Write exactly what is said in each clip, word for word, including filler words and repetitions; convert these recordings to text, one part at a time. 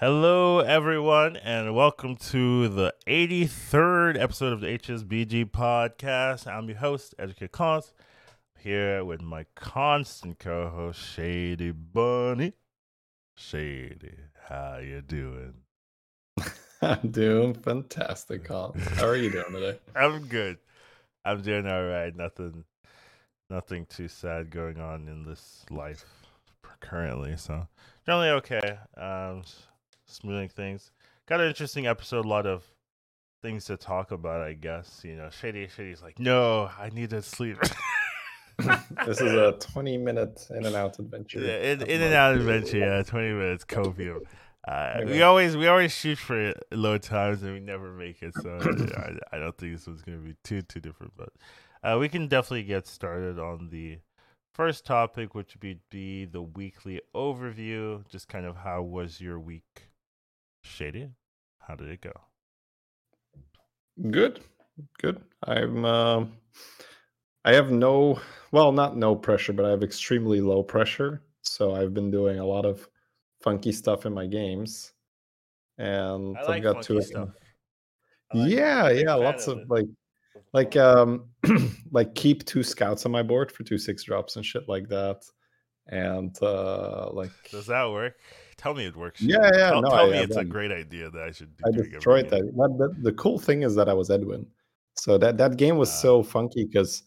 Hello, everyone, and welcome to the eighty-third episode of the H S B G podcast. I'm your host, Educate Cons, here with my constant co-host, Shady Bunny. Shady, how you doing? I'm doing fantastic, Cons. How are you doing today? I'm good. I'm doing all right. Nothing, nothing too sad going on in this life currently, so generally okay. Um. Smoothing things. Got an interesting episode, a lot of things to talk about, I guess. You know, Shady Shady's like, no, I need to sleep. This is a twenty minute in and out adventure. Yeah, in, in and out adventure, yeah, twenty minutes copium. Uh, we always we always shoot for low times and we never make it, so I, I don't think this one's going to be too, too different, but uh, we can definitely get started on the first topic, which would be the weekly overview. Just kind of how was your week? Shady, how did it go? Good, good. I'm. Uh, I have no, well, not no pressure, but I have extremely low pressure. So I've been doing a lot of funky stuff in my games, and I like I've got to. Stuff. I like yeah, yeah, lots of it. like, like, um, like keep two scouts on my board for two six drops and shit like that, and uh, like. Does that work? Tell me it works. Yeah, yeah. Tell, no, tell I, me I, it's I, a great idea that I should do. I destroyed that. The, the cool thing is that I was Edwin. So that, that game was uh, so funky because...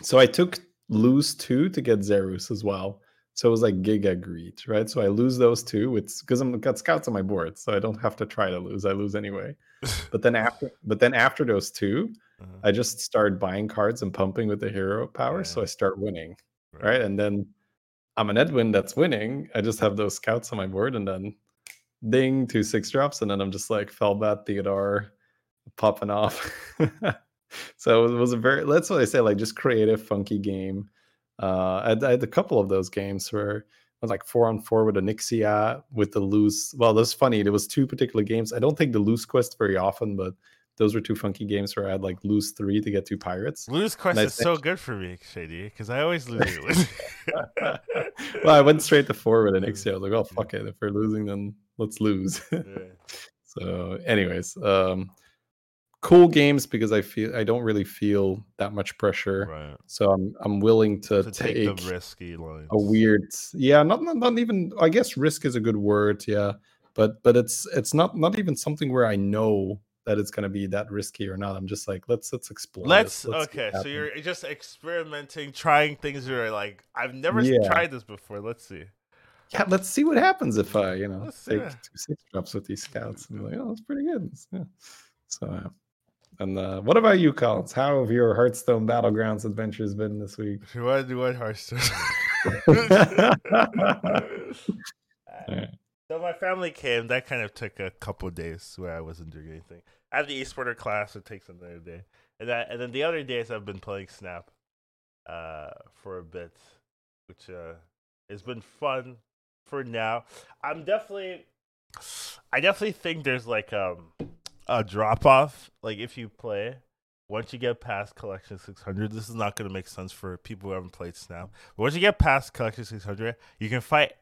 so I took lose two to get Zerus as well. So it was like Giga Greed, right? So I lose those two because I've got scouts on my board. So I don't have to try to lose. I lose anyway. but then after but then after those two, uh-huh. I just start buying cards and pumping with the hero power. Yeah. So I start winning, right? right? And then... I'm an Edwin that's winning. I just have those scouts on my board, and then ding, two six drops, and then I'm just like Felbat, Theodore, popping off. So it was a very, that's what I say, like just creative, funky game. Uh, I, I had a couple of those games where I was like four on four with Onyxia, with the loose. Well, that's funny. There was two particular games. I don't take the loose quest very often, but those were two funky games where I had like lose three to get two pirates. Lose quest is think... so good for me, Shady, because I always lose. Well, I went straight to four with an Ixia. I was like, oh, fuck it. If we're losing, then let's lose. Yeah. So anyways, um, cool games because I feel I don't really feel that much pressure. Right. So I'm I'm willing to, to take, take the risky lines. A weird. Yeah, not, not not even, I guess risk is a good word. Yeah. But but it's it's not not even something where I know that it's going to be that risky or not. I'm just like, let's let's explore. Let's, let's okay. So you're just experimenting, trying things that are like, I've never yeah. tried this before. Let's see. Yeah, let's see what happens if I, you know, let's take yeah. two six drops with these scouts and be like, oh, that's pretty good. Yeah. So, uh, and uh, what about you, Collins? How have your Hearthstone Battlegrounds adventures been this week? If you want to do what Hearthstone? So my family came. That kind of took a couple of days where I wasn't doing anything. I have the esporter class. It takes another day, and that, and then the other days I've been playing Snap, uh, for a bit, which uh, has been fun for now. I'm definitely, I definitely think there's like um a drop off. Like if you play, once you get past Collection six hundred, this is not going to make sense for people who haven't played Snap. But once you get past Collection six hundred, you can fight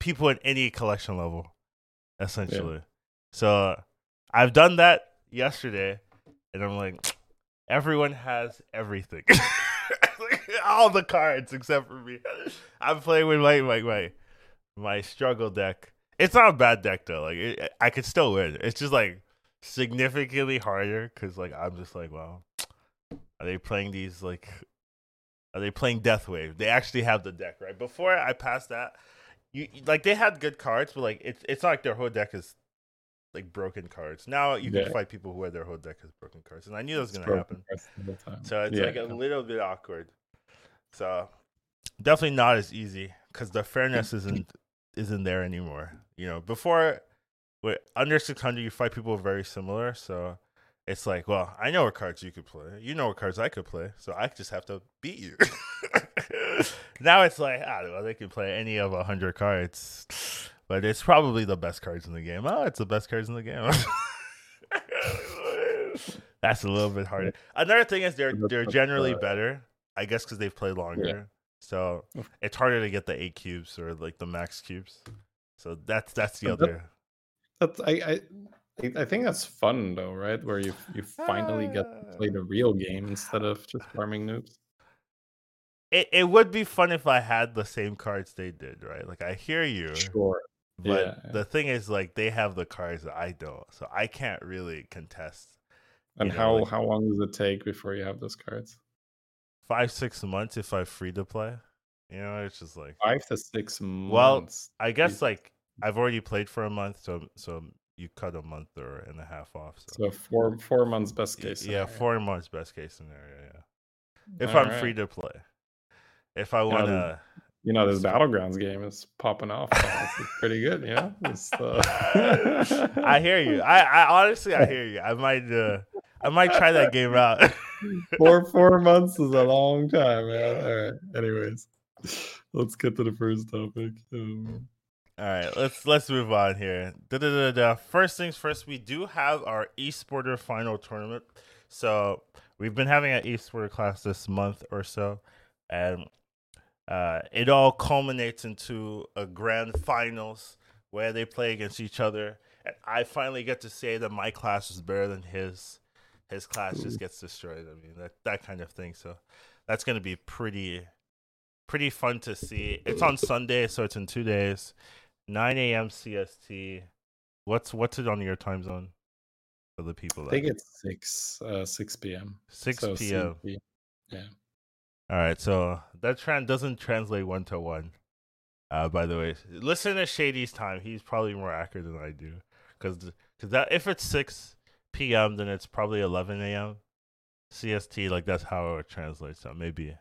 people at any collection level, essentially. Yeah. So uh, I've done that yesterday, and I'm like, everyone has everything, all the cards except for me. I'm playing with my my my, my struggle deck. It's not a bad deck though. Like it, I could still win. It's just like significantly harder because like I'm just like, wow, are they playing these like? Are they playing Deathwave? They actually have the deck right. Before I passed that. You like they had good cards, but like it's it's not like their whole deck is like broken cards. Now you can yeah. fight people where their whole deck is broken cards, and I knew that was gonna happen. So it's yeah. like a little bit awkward. So definitely not as easy because the fairness isn't isn't there anymore. You know, before with under six hundred, you fight people very similar. So it's like, well, I know what cards you could play. You know what cards I could play. So I just have to beat you. Now it's like, I don't know, they can play any of one hundred cards, but it's probably the best cards in the game. Oh, it's the best cards in the game. That's a little bit harder. Another thing is they're they're generally better, I guess, because they've played longer. Yeah. So it's harder to get the eight cubes or like the max cubes. So that's that's the other. That's I I I think that's fun though, right? Where you you finally get to play the real game instead of just farming noobs. It it would be fun if I had the same cards they did, right? Like I hear you. Sure. But yeah, the yeah. thing is, like, they have the cards that I don't, so I can't really contest. And you know, how, like, how long does it take before you have those cards? Five, six months if I'm free to play. You know, it's just like five to six months. Well, I guess like I've already played for a month, so so you cut a month or and a half off. So, so four four months best case scenario. Yeah, four months best case scenario. Yeah, if All I'm right. free to play, if I want to. Um, You know, this Battlegrounds game is popping off. It's pretty good, you know? It's, uh... I hear you. I, I honestly, I hear you. I might uh, I might try that game out. four, four months is a long time, man. All right. Anyways, let's get to the first topic. Um... All right. Let's, let's move on here. Da-da-da-da. First things first, we do have our eSporter final tournament. So we've been having an eSporter class this month or so. And... Uh, it all culminates into a grand finals where they play against each other. And I finally get to say that my class is better than his. His class just gets destroyed. I mean, that, that kind of thing. So that's going to be pretty, pretty fun to see. It's on Sunday, so it's in two days. nine a.m. C S T. What's what's it on your time zone for the people? I think that... it's six p.m. six p.m. Yeah. All right, so that trend doesn't translate one to one. Uh, by the way, listen to Shady's time; he's probably more accurate than I do, because that if it's six p.m., then it's probably eleven a.m. C S T. Like that's how it translates. So maybe,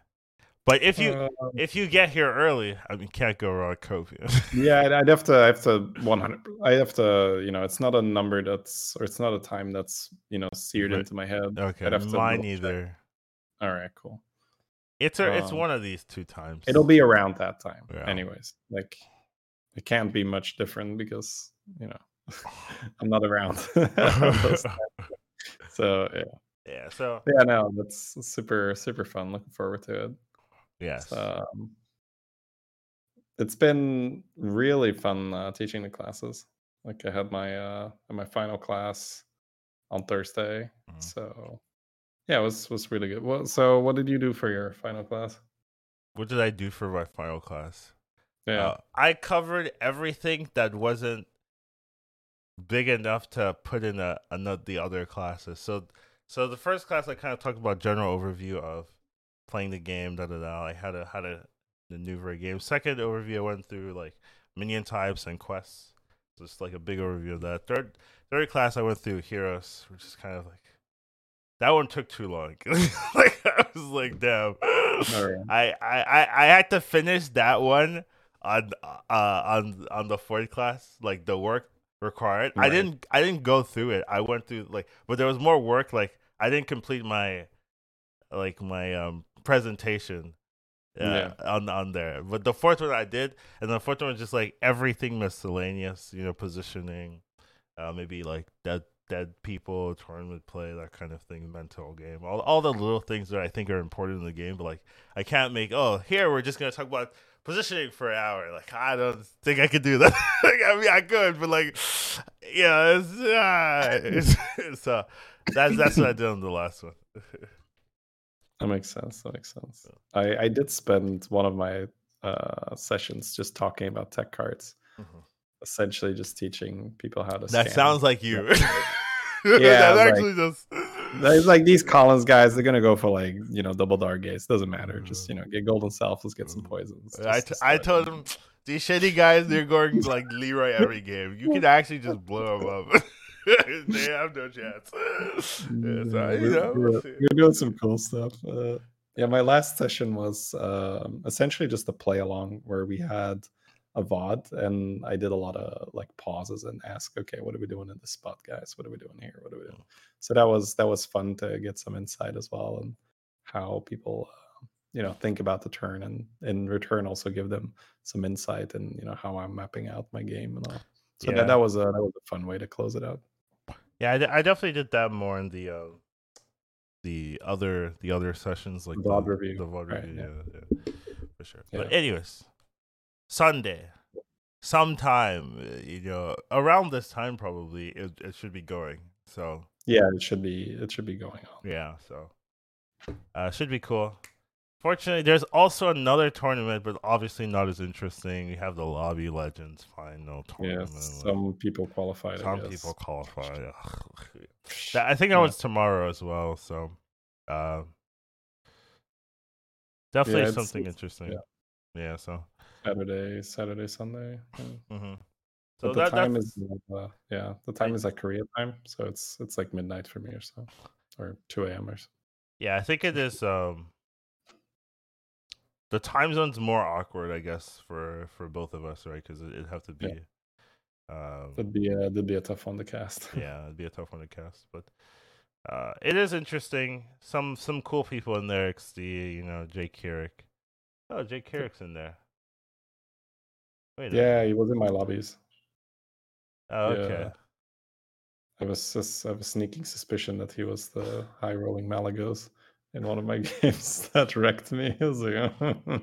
but if you uh, if you get here early, I mean, can't go wrong. Kofi. Yeah, I'd have to. I have to one hundred. I have to. You know, it's not a number that's, or it's not a time that's, you know, seared right. into my head. Okay, I'd have to mine either. Check. All right, cool. It's a, um, it's one of these two times. It'll be around that time, yeah. Anyways. Like, it can't be much different because, you know, I'm not around. So yeah, yeah. So yeah, no, that's super super fun. Looking forward to it. Yes. Um, it's been really fun uh, teaching the classes. Like, I had my uh, my final class on Thursday, mm-hmm. so. Yeah, it was, was really good. Well, so what did you do for your final class? What did I do for my final class? Yeah. Uh, I covered everything that wasn't big enough to put in a, another, the other classes. So so the first class, I kind of talked about general overview of playing the game, da da da, like how to, how to maneuver a game. Second overview, I went through like minion types and quests. Just like a big overview of that. Third, third class, I went through heroes, which is kind of like, that one took too long. Like, I was like, damn. Right. I, I, I had to finish that one on uh on on the fourth class, like the work required. Right. I didn't I didn't go through it. I went through like, but there was more work. Like, I didn't complete my like my um presentation uh, yeah. on on there. But the fourth one I did, and the fourth one was just like everything miscellaneous, you know, positioning, uh, maybe like that. Dead people, tournament play, that kind of thing, mental game, all all the little things that I think are important in the game, but like I can't make, oh, here we're just gonna talk about positioning for an hour. Like, I don't think I could do that. Like, I mean, I could, but like, yeah, it's, uh, it's, it's uh, that's that's what I did on the last one. That makes sense. That makes sense. I I did spend one of my uh sessions just talking about tech cards. Mm-hmm. Essentially, just teaching people how to. That scan. Sounds like you. Yeah, that's actually like, just. It's like these Collins guys. They're gonna go for like, you know, double dark gates. Doesn't matter. Mm-hmm. Just, you know, get Golden Selfless, get some poisons. I, t- I told them these shitty guys. They're going like Leroy every game. You can actually just blow them up. They have no chance. Yeah, so, yeah, you know, we're, we're doing some cool stuff. Uh, yeah, my last session was um, essentially just a play along where we had a V O D, and I did a lot of like pauses and ask, okay, what are we doing in this spot, guys? What are we doing here? What are we doing? So that was that was fun to get some insight as well, and how people uh, you know, think about the turn, and in return also give them some insight, and you know, how I'm mapping out my game and all. So yeah. that, that was a that was a fun way to close it out. Yeah, I, I definitely did that more in the uh, the other the other sessions, like V O D review, the V O D review, right, yeah. Yeah, yeah, for sure. Yeah. But anyways. Sunday, sometime, you know, around this time probably it, it should be going. So yeah, it should be it should be going on. Yeah, so uh, should be cool. Fortunately, there's also another tournament, but obviously not as interesting. We have the Lobby Legends final tournament. Yeah, some people qualified. Some people qualified. that, I think that yeah. one's tomorrow as well. So, uh, definitely yeah, it's, something it's, interesting. Yeah. yeah. So Saturday, Saturday, Sunday. Yeah. Mm-hmm. So but that, the time that's... is uh, yeah, the time I... is like Korea time, so it's it's like midnight for me or so, or two a.m. or so. Yeah, I think it is. Um... The time zone's more awkward, I guess, for, for both of us, right? Because it'd have to be, yeah. um, it'd be a, it'd be a tough one to cast. yeah, it'd be a tough one to cast, but uh, it is interesting. Some some cool people in there. X D, you know, Jake Carrick. Oh, Jake Carrick's in there. Wait. Yeah, he was in my lobbies. Oh, okay. Yeah. I was just, I have a sneaking suspicion that he was the high rolling Malagos in one of my games that wrecked me. I was like, oh.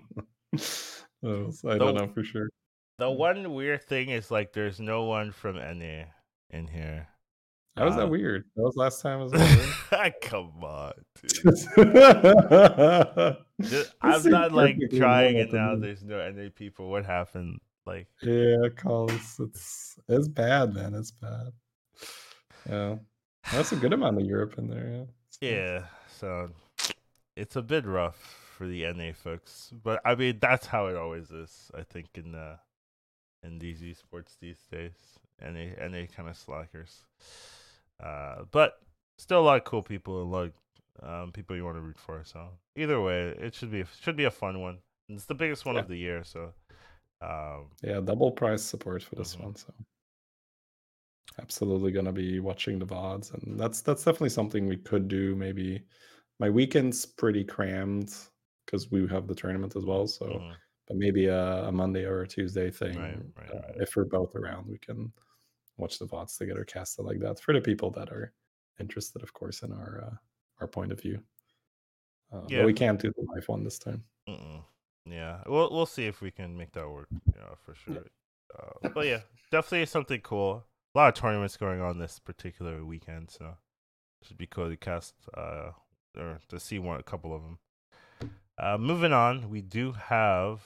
was, I the, don't know for sure. The one weird thing is, like, there's no one from N A in here. How uh, is that weird? That was last time I was over. Come on, dude. Just, I'm not, like, trying it now. Me. There's no N A people. What happened? Like, yeah, calls. It's, it's bad, man. It's bad. Yeah. That's a good amount of Europe in there. Yeah. Yeah. So. It's a bit rough for the N A folks, but I mean that's how it always is. I think in uh, in these esports these days, N A N A kind of slackers. Uh, but still a lot of cool people and a lot of um, people you want to root for. So either way, it should be should be a fun one. It's the biggest one yeah. of the year, so um, yeah, double prize support for this mm-hmm. one. So absolutely gonna be watching the V O Ds, and that's that's definitely something we could do maybe. My weekend's pretty crammed because we have the tournament as well. So, mm-hmm. but maybe a, a Monday or a Tuesday thing. Right, right, uh, right. If we're both around, we can watch the V O Ds together, cast it like that for the people that are interested, of course, in our uh, our point of view. Uh, yeah, but we can't do the live one this time. Mm-mm. Yeah, we'll we'll see if we can make that work. Yeah, for sure. Yeah. Uh, but yeah, definitely something cool. A lot of tournaments going on this particular weekend, so it should be cool to cast. Uh, Or to see one, a couple of them. Uh, moving on, we do have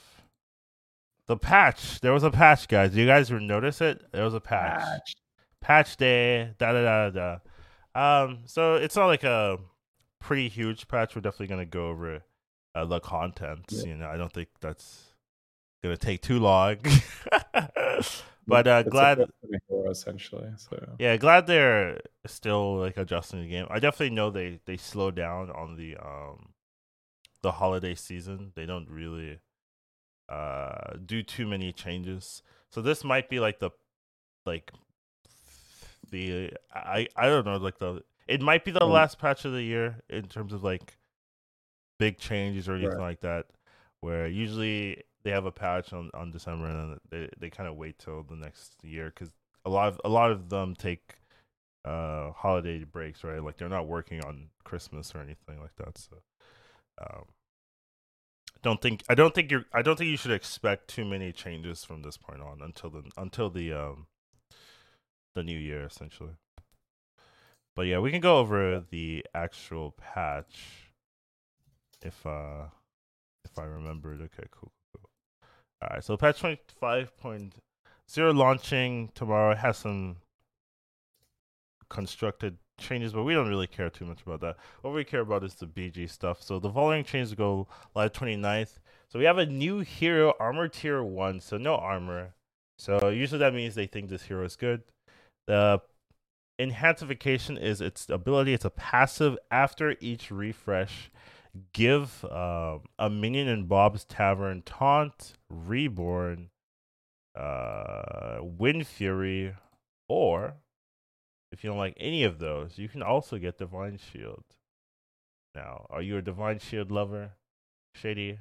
the patch. There was a patch, guys. Do you guys notice it? There was a patch. Patch, patch day. Da da da da. Um, so it's not like a pretty huge patch. We're definitely gonna go over uh, the contents. Yeah. You know, I don't think that's gonna take too long. But uh, glad, essentially. So. Yeah, glad they're still like adjusting the game. I definitely know they they slow down on the um the holiday season. They don't really uh do too many changes. So this might be like the like the I I don't know like the it might be the mm. last patch of the year in terms of like big changes or anything right. like that. Where usually. They have a patch on, on December, and then they, they kind of wait till the next year because a lot of a lot of them take uh, holiday breaks, right? Like they're not working on Christmas or anything like that. So, um, don't think I don't think you're I don't think you should expect too many changes from this point on until the until the um, the new year essentially. But yeah, we can go over the actual patch if uh, if I remember it. Okay, cool. All right, so patch twenty-five point oh launching tomorrow. It has some constructed changes, but we don't really care too much about that. What we care about is the B G stuff. So the following changes go live twenty-ninth. So we have a new hero, armor tier one, so no armor. So usually that means they think this hero is good. The enhancification is its ability. It's a passive. After each refresh, give uh, a minion in Bob's Tavern Taunt, Reborn, uh, Wind Fury, or if you don't like any of those, you can also get Divine Shield. Now, are you a Divine Shield lover, Shady,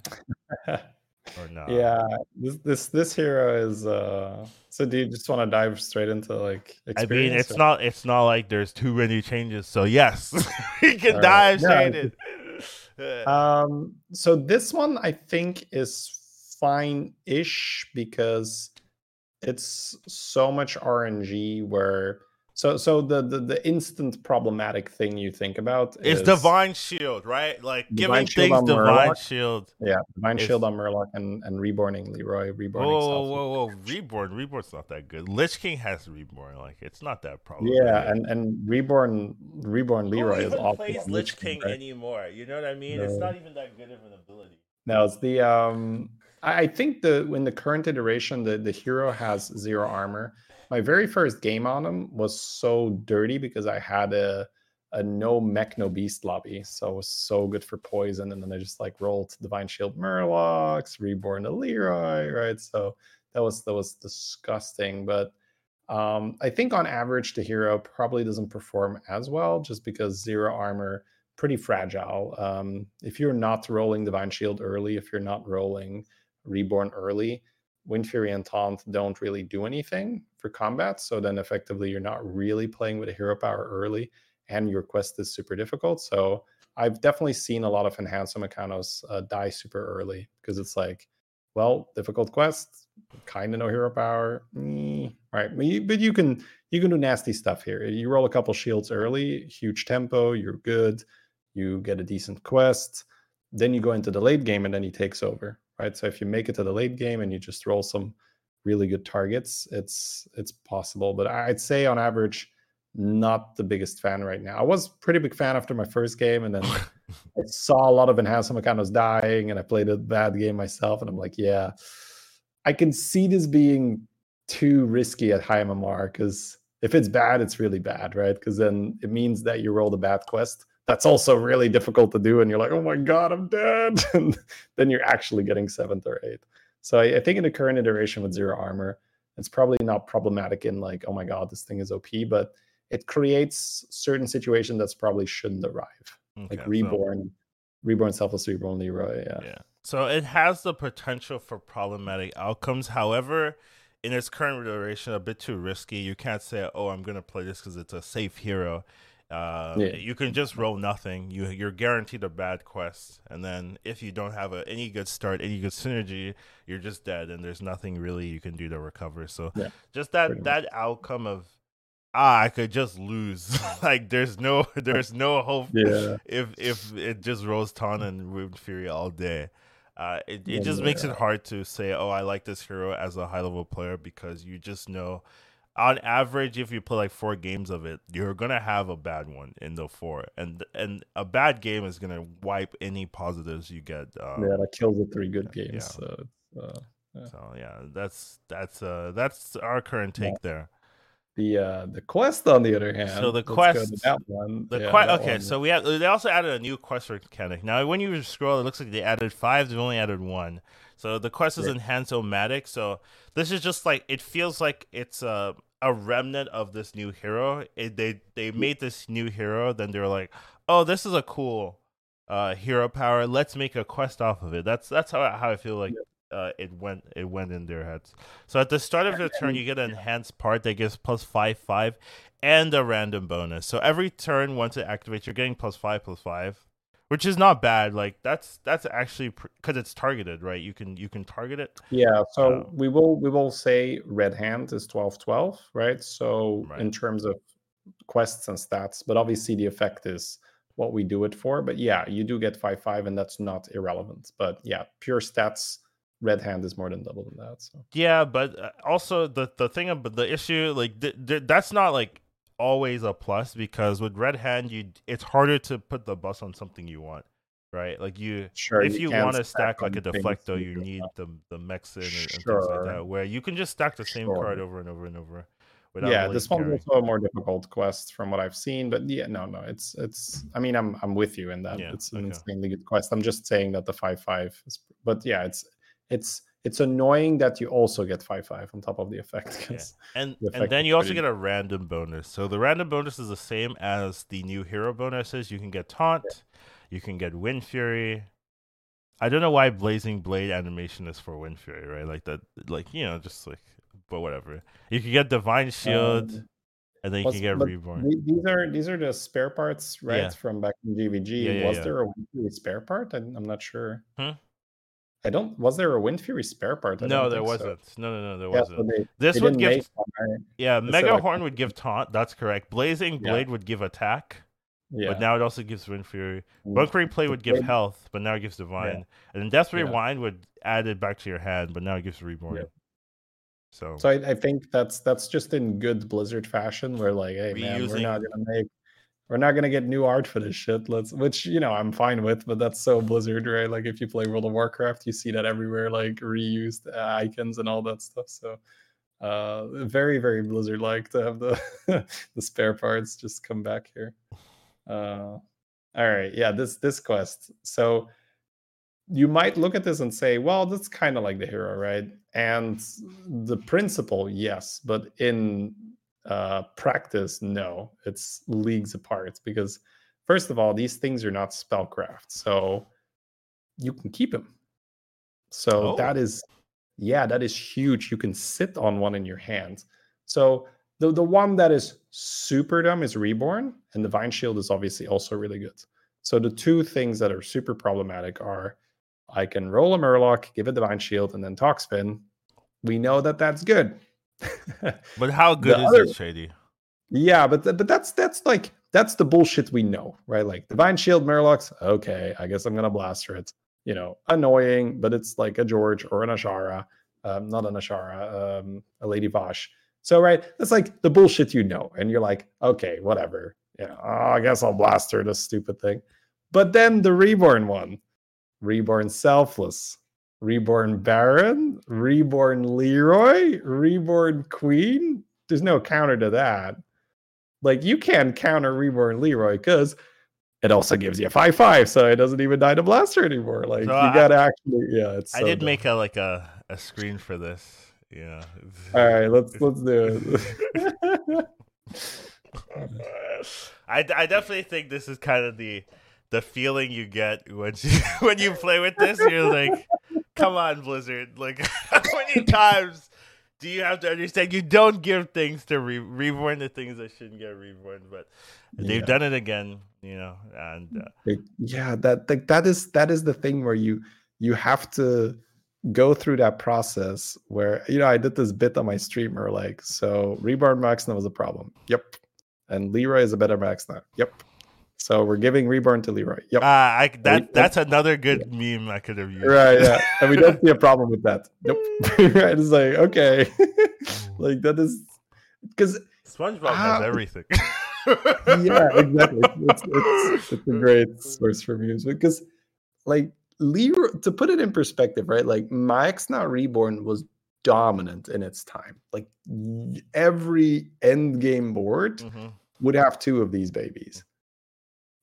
or not? Yeah, this this this hero is. Uh... So, do you just want to dive straight into like? I mean, it's or... not it's not like there's too many changes. So yes, you can All dive right. straight yeah. in. um so this one I think is fine ish because it's so much R N G where so so the the, the instant problematic thing you think about is it's Divine Shield, right? Like giving things Divine Shield. Yeah, Divine Shield on Murloc and and Reborning Leroy, Reborning Selfless. Whoa, whoa, whoa, whoa. Reborn, Reborn's not that good. Lich King has Reborn, like it's not that problematic. Yeah, and and Reborn Reborn Leroy is awful. Who plays Lich King anymore? You know what I mean? It's not even that good of an ability. No, it's the um. I think the in the current iteration, the, the hero has zero armor. My very first game on him was so dirty because I had a a no mech, no beast lobby. So it was so good for poison. And then I just like rolled Divine Shield Murlocs, Reborn to Leroy, right? So that was that was disgusting. But um, I think on average, the hero probably doesn't perform as well just because zero armor, pretty fragile. Um, if you're not rolling Divine Shield early, if you're not rolling Reborn early, Wind Fury and Taunt don't really do anything for combat, so then effectively you're not really playing with a hero power early, and your quest is super difficult. So I've definitely seen a lot of Enhanced Macanos uh, die super early because it's like, well, difficult quest, kind of no hero power, mm, right? But you can you can do nasty stuff here. You roll a couple shields early, huge tempo, you're good, you get a decent quest, then you go into the late game and then he takes over. Right, so if you make it to the late game and you just roll some really good targets, it's it's possible. But I'd say on average, not the biggest fan right now. I was a pretty big fan after my first game, and then I saw a lot of Enhanced Macanos dying, and I played a bad game myself, and I'm like, yeah, I can see this being too risky at high M M R, because if it's bad, it's really bad, right? Because then it means that you rolled a bad quest. That's also really difficult to do, and you're like, oh my god, I'm dead, and then you're actually getting seventh or eighth. So I, I think in the current iteration with zero armor, it's probably not problematic in like, oh my god, this thing is O P, but it creates certain situations that's probably shouldn't arrive, okay, like Reborn, so... Reborn Selfless, Reborn Leroy, yeah. yeah. So it has the potential for problematic outcomes. However, in its current iteration, a bit too risky. You can't say, oh, I'm going to play this because it's a safe hero. Uh, yeah. You can just roll nothing. You, you're guaranteed a bad quest. And then if you don't have a, any good start, any good synergy, you're just dead. And there's nothing really you can do to recover. So yeah, just that, that outcome of, ah, I could just lose. Like there's no there's no hope yeah. if if it just rolls Taunt and Wind Fury all day. Uh, it, it just yeah. makes it hard to say, oh, I like this hero as a high-level player, because you just know... on average, if you play like four games of it, you're going to have a bad one in the four. And and a bad game is going to wipe any positives you get. Um, yeah, that kills the three good games. Yeah. So, uh, yeah. so, yeah, that's that's uh, that's our current take yeah. there. The uh, the quest, on the other hand. So the quest. That one. The yeah, que- that okay, one. So we have, they also added a new quest mechanic. Now, when you scroll, it looks like they added five. They've only added one. So the quest is right. Enhanced-O-Matic. So this is just like, it feels like it's a, a remnant of this new hero. It, they they made this new hero. Then they're like, oh, this is a cool uh, hero power. Let's make a quest off of it. That's that's how, how I feel like uh, it went it went in their heads. So at the start of the turn, you get an enhanced part that gives plus five, five, and a random bonus. So every turn, once it activates, you're getting plus five, plus five. Which is not bad. Like that's that's actually because pr- it's targeted, right? You can you can target it. Yeah. So um, we will we will say red hand is twelve twelve, right? So right. in terms of quests and stats, but obviously the effect is what we do it for. But yeah, you do get five five, and that's not irrelevant. But yeah, pure stats, red hand is more than double than that. So yeah, but also the the thing about the issue, like th- th- that's not like always a plus, because with red hand you it's harder to put the buff on something you want, right? Like you sure, if you, you want to stack, stack like a deflecto, you need the the mechs in and, sure. and things like that, where you can just stack the same sure. card over and over and over without yeah really this caring. One's also a more difficult quest from what I've seen, but yeah no no it's it's I mean i'm i'm with you in that yeah, it's an okay. insanely good quest. I'm just saying that the five five is, but yeah it's it's It's annoying that you also get five five on top of the effect. Yeah. And the effect and then you also get a random bonus. So the random bonus is the same as the new hero bonuses. You can get Taunt. Yeah. You can get Wind Fury. I don't know why Blazing Blade animation is for Wind Fury, right? Like, that, like you know, just like, but whatever. You can get Divine Shield, um, and then you was, can get Reborn. These are these are the spare parts, right, yeah. from back in G V G. Yeah, yeah, was yeah. there a Wind Fury spare part? I, I'm not sure. Hmm? I don't. Was there a Wind Fury spare part? I no, there wasn't. So. No, no, no, there yeah, wasn't. So they, this they would give. Right? Yeah, it's Mega Horn like... would give taunt. That's correct. Blazing yeah. Blade would give attack. Yeah. But now it also gives Wind Fury. Mm. Bunkering Play would give health, but now it gives Divine. Yeah. And then Death Rewind yeah. would add it back to your hand, but now it gives Reborn. Yeah. So, so I, I think that's that's just in good Blizzard fashion. We're like, hey man, reusing... we're not gonna make, we're not gonna get new art for this shit. Let's, which you know I'm fine with, but that's so Blizzard, right? Like if you play World of Warcraft, you see that everywhere, like reused uh, icons and all that stuff. So, uh, very very Blizzard-like to have the the spare parts just come back here. Uh, all right, yeah, this this quest. So you might look at this and say, well, that's kind of like the hero, right? And the principle, yes, but in uh, practice, no. It's leagues apart because, first of all, these things are not spellcraft, so you can keep them. So oh. that is, yeah, that is huge. You can sit on one in your hand. So the the one that is super dumb is Reborn, and Divine Shield is obviously also really good. So the two things that are super problematic are I can roll a Murloc, give it Divine Shield, and then Talkspin. We know that that's good. But how good the is other... it, Shady? Yeah, but th- but that's that's like that's the bullshit we know, right? Like Divine Shield Murlocs, okay, I guess I'm gonna blaster it. You know, annoying, but it's like a George or an Azshara, um, not an Azshara, um, a Lady Vosh. So right, that's like the bullshit you know, and you're like, okay, whatever. Yeah, oh, I guess I'll blaster this stupid thing. But then the Reborn one. Reborn Selfless, Reborn Baron, Reborn Leroy, Reborn Queen. There's no counter to that. Like, you can counter Reborn Leroy because it also gives you a five five, so it doesn't even die to blaster anymore. Like, so you I, gotta actually, yeah. It's so I did dumb. make a like a, a screen for this. Yeah. All right, let's let's do it. I I definitely think this is kind of the. The feeling you get when you when you play with this, you're like, "Come on, Blizzard! Like, how many times do you have to understand? You don't give things to re- reborn the things that shouldn't get reborn, but they've yeah. done it again, you know." And uh, yeah, that like that is that is the thing where you you have to go through that process where you know I did this bit on my streamer like, so Reborn Maxna was a problem. Yep, and Leroy is a better Maxna. Yep. So we're giving Reborn to Leroy. Yep. Uh, I, that, we, that's yep. another good yeah. meme I could have used. Right, yeah. And we don't see a problem with that. Nope. Right, it's like, okay. Like, that is... Because SpongeBob uh, has everything. Yeah, exactly. It's, it's, it's a great source for memes. Because, like, Leroy... To put it in perspective, right? Like, Maxna Reborn was dominant in its time. Like, every endgame board mm-hmm. would have two of these babies.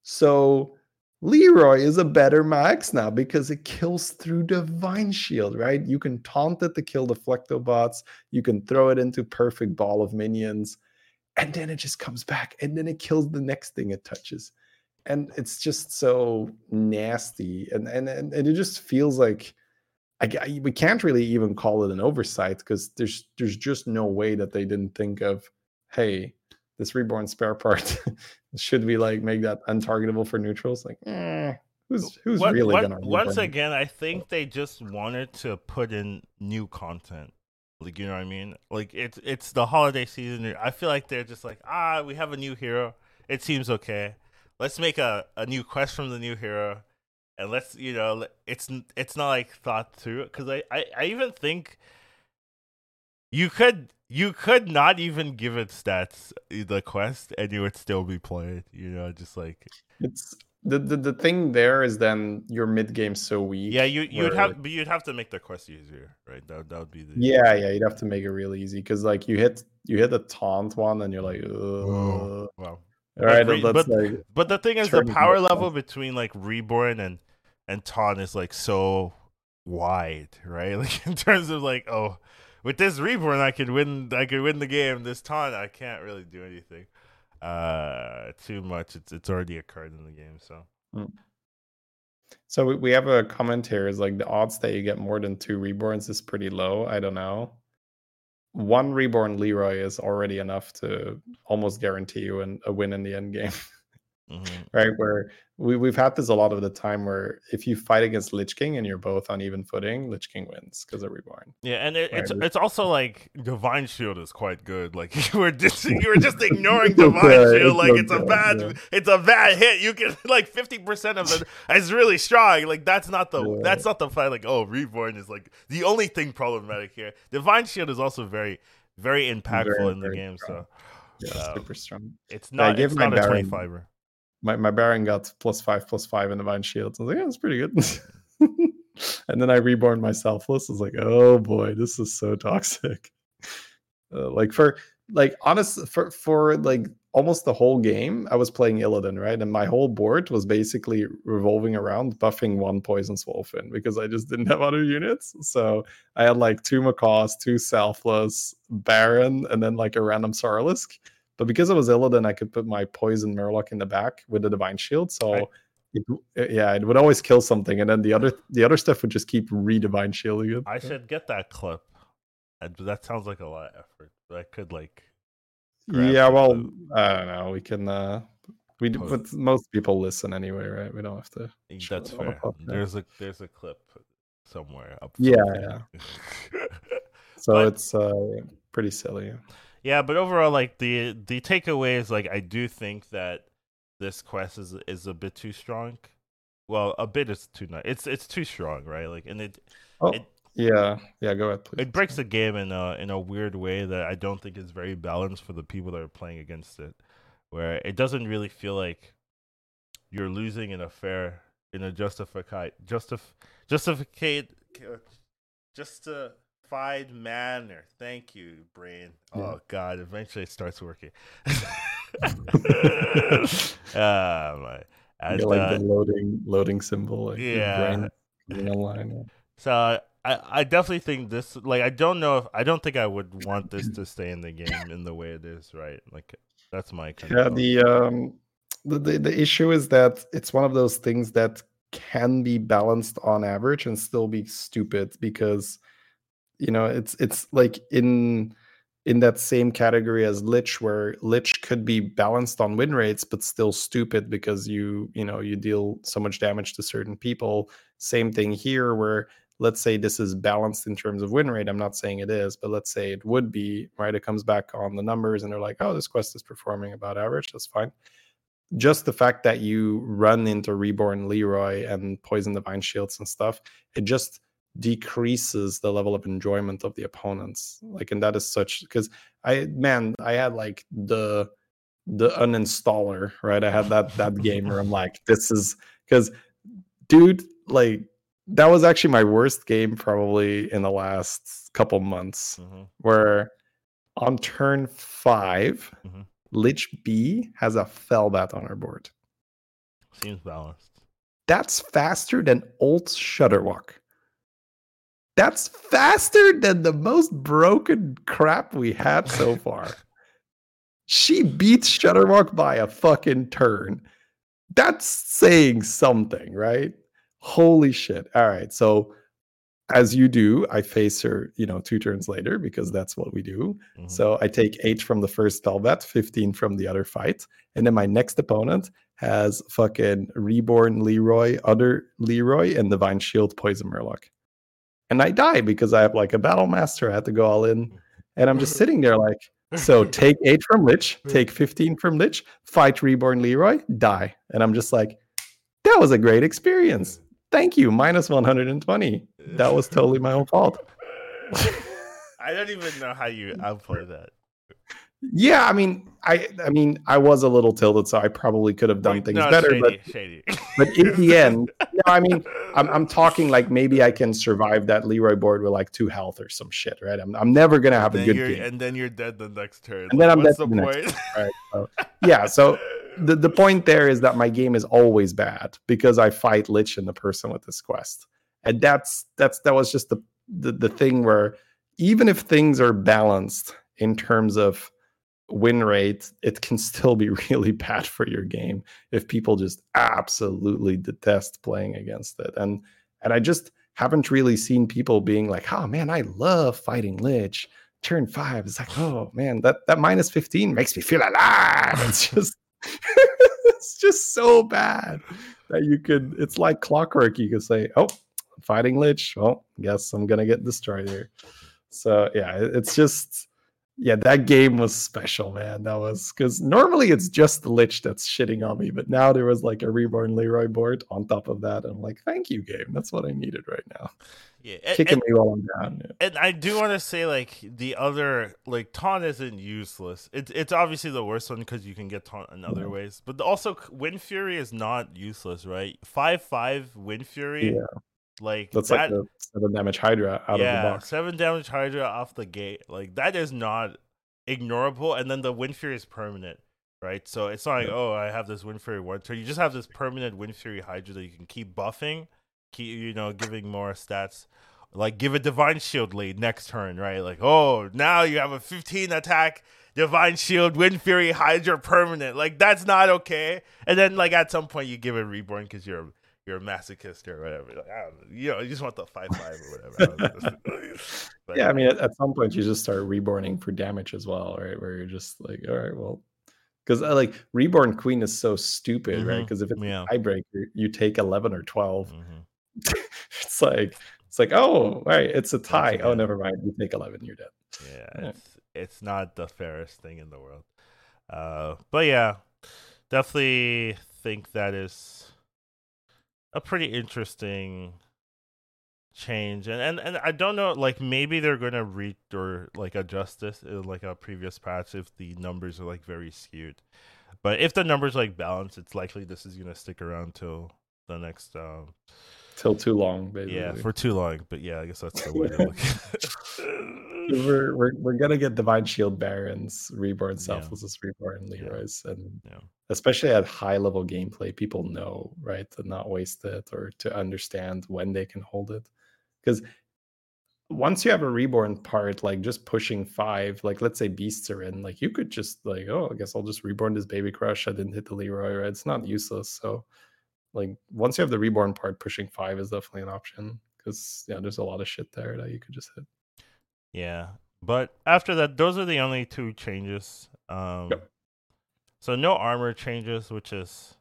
So Leroy is a better Maxna because it kills through Divine Shield, right? You can taunt it to kill the Flectobots. You can throw it into perfect ball of minions. And then it just comes back. And then it kills the next thing it touches. And it's just so nasty. And and, and, and it just feels like I, I, we can't really even call it an oversight because there's there's just no way that they didn't think of, hey... This Reborn spare part, should we like make that untargetable for neutrals? Like, eh, who's who's what, really what, gonna? Once again, I think they just wanted to put in new content. Like, you know what I mean? Like it's it's the holiday season. I feel like they're just like, ah, we have a new hero. It seems okay. Let's make a, a new quest from the new hero, and let's you know, it's it's not like thought through because I, I I even think you could. You could not even give it stats in the quest, and it would still be played. You know, just like it's the the, the thing there is then your mid game so weak. Yeah, you you'd have like, but you'd have to make the quest easier, right? That that would be the yeah yeah. You'd have to make it real easy because like you hit you hit the taunt one, and you're like, oh wow, all right. Like, but like, but the thing is, the power level between like Reborn and and taunt is like so wide, right? Like in terms of like oh. With this Reborn, I could win. I could win the game. This taunt, I can't really do anything uh, too much. It's it's already a card in the game. So, mm. so we, we have a comment here. Is like the odds that you get more than two Reborns is pretty low. I don't know. One Reborn Leroy is already enough to almost guarantee you an, a win in the end game. Mm-hmm. Right, where we, we've had this a lot of the time, where if you fight against Lich King and you're both on even footing, Lich King wins because they're reborn. Yeah, and it, right? it's it's also like Divine Shield is quite good. Like you were just you were just ignoring Divine yeah, Shield, like it's, it's a good, bad yeah. it's a bad hit. You get like fifty percent of it is really strong. Like that's not the yeah. that's not the fight. Like oh, Reborn is like the only thing problematic here. Divine Shield is also very very impactful very, in the very game. Strong. So yeah, um, super strong. It's not yeah, it's not a twenty fiber. My my Baron got plus five, plus five in Divine Shield. So I was like, yeah, that's pretty good. And then I reborn my Selfless. I was like, oh boy, this is so toxic. Uh, like for like honest for for like almost the whole game, I was playing Illidan, right? And my whole board was basically revolving around buffing one Poison Swolfen because I just didn't have other units. So I had like two Macaws, two Selfless, Baron, and then like a random Sorrelisk. But because I was Illidan, I could put my Poison Murloc in the back with the Divine Shield. So, right. it, yeah, it would always kill something. And then the other the other stuff would just keep re-Divine Shielding it. I should get that clip. That sounds like a lot of effort. I could, like... Yeah, well, clip. I don't know. We can... Uh, we do, but most people listen anyway, right? We don't have to... That's fair. There's a, there's a clip somewhere up there. Yeah, yeah. So but... it's uh, pretty silly. Yeah, but overall, like the the takeaway is like I do think that this quest is is a bit too strong. Well, a bit is too nice. It's it's too strong, right? Like, and it, oh, it yeah, yeah. Go ahead, please. It breaks the game in a in a weird way that I don't think is very balanced for the people that are playing against it, where it doesn't really feel like you're losing in a fair in a justified justif justified just to. Justified manner. Thank you, Brain. Yeah. Oh God! Eventually, it starts working. Ah, my! And, like uh, the loading, loading symbol. Like, yeah. Brain online, yeah. So I, I definitely think this. Like, I don't know if I don't think I would want this to stay in the game in the way it is. Right? Like, that's my control. Yeah. The um, the, the the issue is that it's one of those things that can be balanced on average and still be stupid because. You know, it's it's like in in that same category as Lich, where Lich could be balanced on win rates, but still stupid because you you know you deal so much damage to certain people. Same thing here, where let's say this is balanced in terms of win rate. I'm not saying it is, but let's say it would be, right? It comes back on the numbers, and they're like, oh, this quest is performing about average. That's fine. Just the fact that you run into Reborn Leroy and Poison Divine Shields and stuff, it just decreases the level of enjoyment of the opponents, like, and that is such because I man I had like the the uninstaller, right? I had that that game where I'm like, this is because dude, like that was actually my worst game probably in the last couple months, mm-hmm. where on turn five, mm-hmm. Lich B has a Felbat on her board. Seems balanced. That's faster than ult Shutterwalk. That's faster than the most broken crap we had so far. She beats Shutterwalk by a fucking turn. That's saying something, right? Holy shit. All right. So as you do, I face her, you know, two turns later because that's what we do. Mm-hmm. So I take eight from the first Felbat, fifteen from the other fight. And then my next opponent has fucking Reborn Leroy, other Leroy, and Divine Shield Poison Murloc. And I die because I have like a battle master. I had to go all in. And I'm just sitting there like, so take eight from Lich, take fifteen from Lich, fight Reborn Leroy, die. And I'm just like, that was a great experience. Thank you. Minus one hundred twenty. That was totally my own fault. I don't even know how you outplay that. Yeah, I mean, I I mean, I was a little tilted, so I probably could have done Wait, things no, better. Shady, but, shady. But in the end, no, I mean, I'm I'm talking like maybe I can survive that Leroy board with like two health or some shit, right? I'm I'm never gonna have a good game, and then you're dead the next turn. And like, then I'm what's dead the, the point? Next turn, right? So, yeah, so the the point there is that my game is always bad because I fight Lich and the person with this quest, and that's that's that was just the the, the thing where even if things are balanced in terms of win rate, it can still be really bad for your game if people just absolutely detest playing against it. And and I just haven't really seen people being like, oh man, I love fighting Lich. Turn five is like, oh man, that, that minus fifteen makes me feel alive. It's just It's just so bad that you could, it's like clockwork. You could say, oh, I'm fighting Lich. Well, guess I'm going to get destroyed here. So yeah, it's just, yeah, that game was special, man. That was, because normally it's just the Lich that's shitting on me, but now there was like a Reborn Leroy board on top of that. And I'm like, thank you, game. That's what I needed right now. Yeah, and, kicking and, me while I'm down. Yeah. And I do want to say, like, the other, like, Taunt isn't useless. It's it's obviously the worst one because you can get Taunt in other yeah. ways. But also, Wind Fury is not useless, right? five five Wind Fury. Yeah. Like, that's that, like the seven damage Hydra out yeah, of the box. Seven damage Hydra off the gate. Like, that is not ignorable. And then the Wind Fury is permanent, right? So it's not like, yeah. oh, I have this Wind Fury one turn. You just have this permanent Wind Fury Hydra that you can keep buffing, keep, you know, giving more stats. Like, give a Divine Shield lead next turn, right? Like, oh, now you have a fifteen attack Divine Shield Wind Fury Hydra permanent. Like, that's not okay. And then, like, at some point you give it Reborn because you're a You're a masochist or whatever. Like, I don't know. You know, you just want the five five or whatever. But, yeah, I mean, at, at some point you just start reborning for damage as well, right? Where you're just like, all right, well, because uh, like Reborn Queen is so stupid, mm-hmm. right? Because if it's yeah. a tiebreaker, you take eleven or twelve. Mm-hmm. it's like it's like oh, right, it's a tie. That's oh, bad. Never mind. You take eleven, you're dead. Yeah, yeah, it's it's not the fairest thing in the world. Uh, but yeah, definitely think that is a pretty interesting change, and, and and I don't know, like, maybe they're gonna reach or like adjust this in like a previous patch if the numbers are like very skewed, but if the numbers like balance, it's likely this is gonna stick around till the next um till too long, basically. Yeah, for too long, but yeah, I guess that's the way to look at it. We're, we're we're gonna get Divine Shield Barons, Reborn Selfless, yeah. Reborn Leroy's, yeah. and yeah. especially at high level gameplay, people know, right, to not waste it or to understand when they can hold it. Because once you have a Reborn part, like just pushing five, like let's say Beasts are in, like you could just like, oh, I guess I'll just Reborn this Baby Crush. I didn't hit the Leroy, right? It's not useless. So like once you have the Reborn part, pushing five is definitely an option because yeah, there's a lot of shit there that you could just hit. Yeah, but after that, those are the only two changes. Um, yep. So no armor changes, which is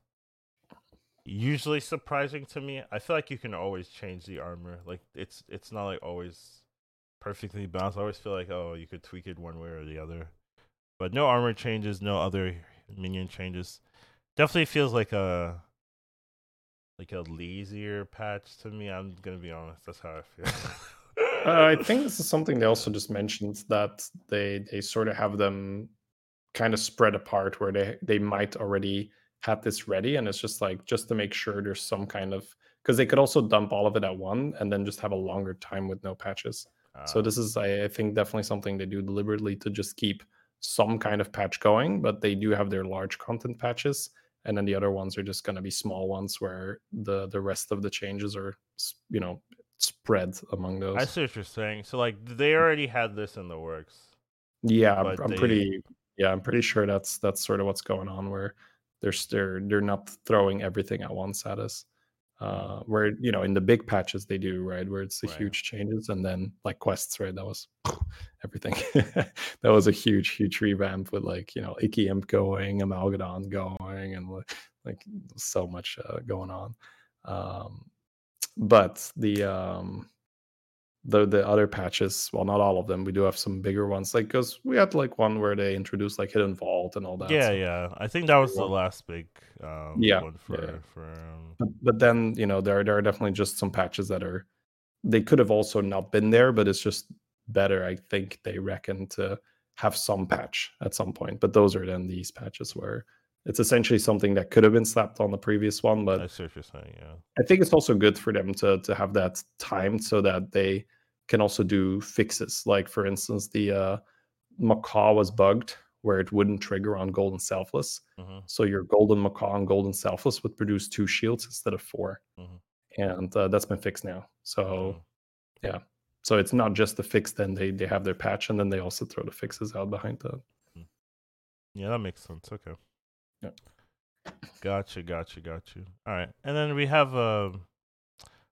usually surprising to me. I feel like you can always change the armor. Like it's it's not like always perfectly balanced. I always feel like, oh, you could tweak it one way or the other. But no armor changes, no other minion changes. Definitely feels like a like a lazier patch to me. I'm gonna be honest. That's how I feel. Uh, I think this is something they also just mentioned, that they they sort of have them kind of spread apart where they, they might already have this ready. And it's just like, just to make sure there's some kind of, because they could also dump all of it at one and then just have a longer time with no patches. Uh, so this is, I, I think, definitely something they do deliberately to just keep some kind of patch going. But they do have their large content patches. And then the other ones are just going to be small ones where the, the rest of the changes are, you know, spread among those. I see what you're saying. So like they already had this in the works. Yeah, I'm, I'm they... pretty yeah, I'm pretty sure that's that's sort of what's going on, where they're they're they're not throwing everything at once at us. Uh where, you know, in the big patches they do, right? Where it's the right. huge changes, and then like quests, right? That was everything. That was a huge, huge revamp with like, you know, Icky Imp going, Amalgadon going, and like, like so much uh, going on. Um But the um, the the other patches, well, not all of them. We do have some bigger ones, like because we had like one where they introduced like Hidden Vault and all that. Yeah, so. yeah. I think that was the last big um, yeah, one for yeah. for. Um... But, but then, you know, there there are definitely just some patches that are, they could have also not been there, but it's just better, I think they reckon, to have some patch at some point. But those are then these patches where it's essentially something that could have been slapped on the previous one, but I see what you're saying, yeah. I think it's also good for them to to have that timed so that they can also do fixes. Like, for instance, the uh, Macaw was bugged where it wouldn't trigger on Golden Selfless. Mm-hmm. So your Golden Macaw and Golden Selfless would produce two shields instead of four. Mm-hmm. And uh, that's been fixed now. So, mm-hmm. yeah. So it's not just the fix, then they, they have their patch, and then they also throw the fixes out behind that. Yeah, that makes sense. Okay. Yeah. Gotcha, gotcha, gotcha. All right. And then we have uh,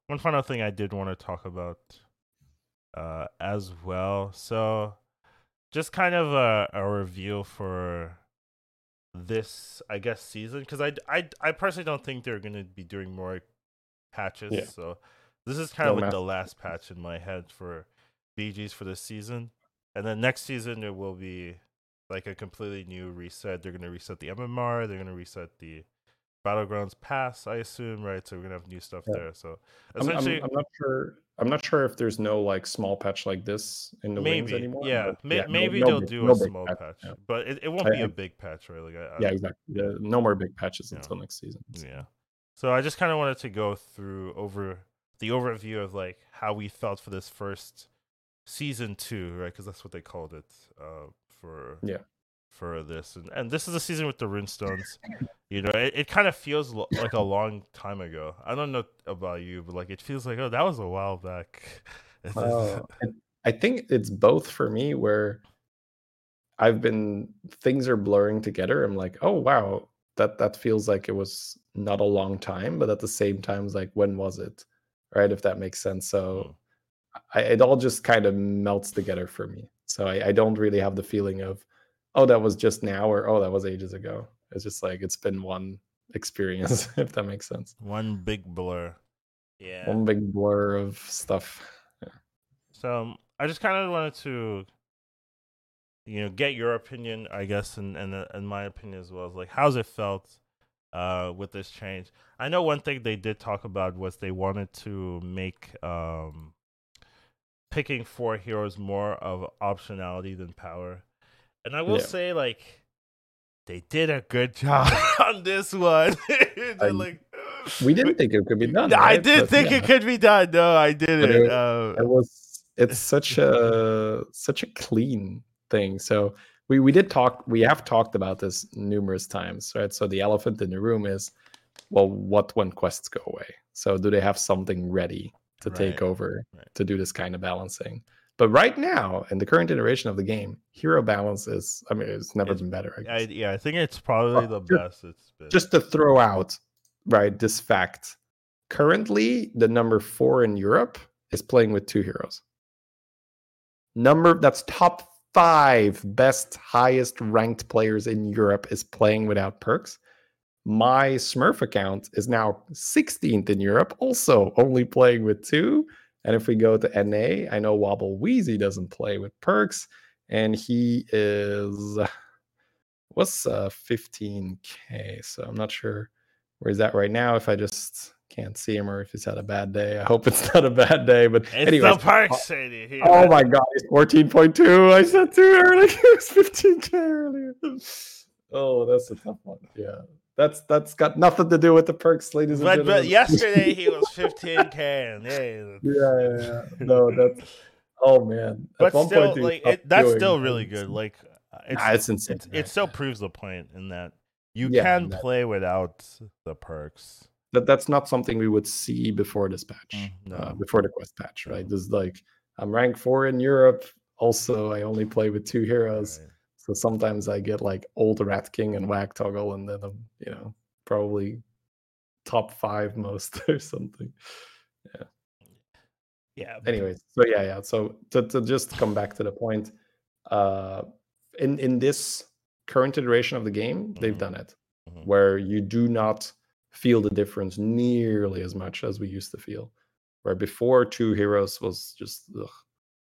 one final thing I did want to talk about uh, as well. So just kind of a, a review for this, I guess, season, because I, I, I personally don't think they're going to be doing more patches. Yeah. So this is kind no of like math. the last patch in my head for B Gs for this season. And then next season, it will be like a completely new reset. They're going to reset the M M R. They're going to reset the Battlegrounds Pass, I assume, right? So we're going to have new stuff yeah. there. So essentially, I'm, I'm, I'm not sure. I'm not sure if there's no like small patch like this in the maybe, wings anymore. Yeah, Ma- yeah maybe no, they'll no, do no a small patch, patch yeah. but it, it won't I, be a big patch, right? Like, I, I, yeah, exactly. Yeah, no more big patches yeah. until next season. So. Yeah. So I just kind of wanted to go through over the overview of like how we felt for this first season two, right? Because that's what they called it uh, for yeah for this, and and this is a season with the Runestones. You know, it, it kind of feels lo- like a long time ago. I don't know about you, but like it feels like, oh, that was a while back. uh, I think it's both for me where I've been, things are blurring together. I'm like, oh, wow, that, that feels like it was not a long time. But at the same time, it's like, when was it? Right, if that makes sense. So I, it all just kind of melts together for me. So I, I don't really have the feeling of, oh, that was just now or, oh, that was ages ago. It's just like it's been one experience, if that makes sense. One big blur. Yeah. One big blur of stuff. Yeah. So I just kind of wanted to, you know, get your opinion, I guess, and and, and my opinion as well. Like, how's it felt uh, with this change? I know one thing they did talk about was they wanted to make um, picking four heroes more of optionality than power. And I will yeah. say, like, they did a good job on this one. I, like, we didn't think it could be done. I right? did but, think yeah. it could be done. No, I didn't. It, um, it was. It's such a such a clean thing. So we, we did talk. We have talked about this numerous times, right? So the elephant in the room is, well, what when quests go away? So do they have something ready to right. take over right. to do this kind of balancing? But right now, in the current iteration of the game, hero balance is, I mean, it's never it's, been better. I guess. I, yeah, I think it's probably well, the just, best it's been. Just to throw out, right, this fact. Currently, the number four in Europe is playing with two heroes. Number, that's top five best, highest ranked players in Europe is playing without perks. My Smurf account is now sixteenth in Europe, also only playing with two. And if we go to N A, I know Wobble Wheezy doesn't play with perks, and he is what's uh, fifteen K. So I'm not sure where he's at right now. If I just can't see him, or if he's had a bad day. I hope it's not a bad day. But anyway, it's the perks, Shady. Here. Oh my God, he's fourteen point two. I said too early. He was fifteen K earlier. Oh, that's a tough one. Yeah. That's that's got nothing to do with the perks, ladies but, and gentlemen. But yesterday he was fifteen K. And yeah, yeah, yeah. No, that's oh man. At but one still, point, like it, that's doing, still really good. Like it's, nah, it's insane. It's, it still proves the point in that you yeah, can that, play without the perks. That that's not something we would see before this patch, mm-hmm. uh, before the quest patch, right? Mm-hmm. This is like I'm rank four in Europe. Also, I only play with two heroes. Right. So sometimes I get like old Rat King and Wag Toggle, and then I'm, you know, probably top five most or something. Yeah. Yeah. But... Anyways, so yeah, yeah. So to, to just come back to the point, uh, in in this current iteration of the game, mm-hmm. they've done it mm-hmm. where you do not feel the difference nearly as much as we used to feel. Where before two heroes was just, ugh,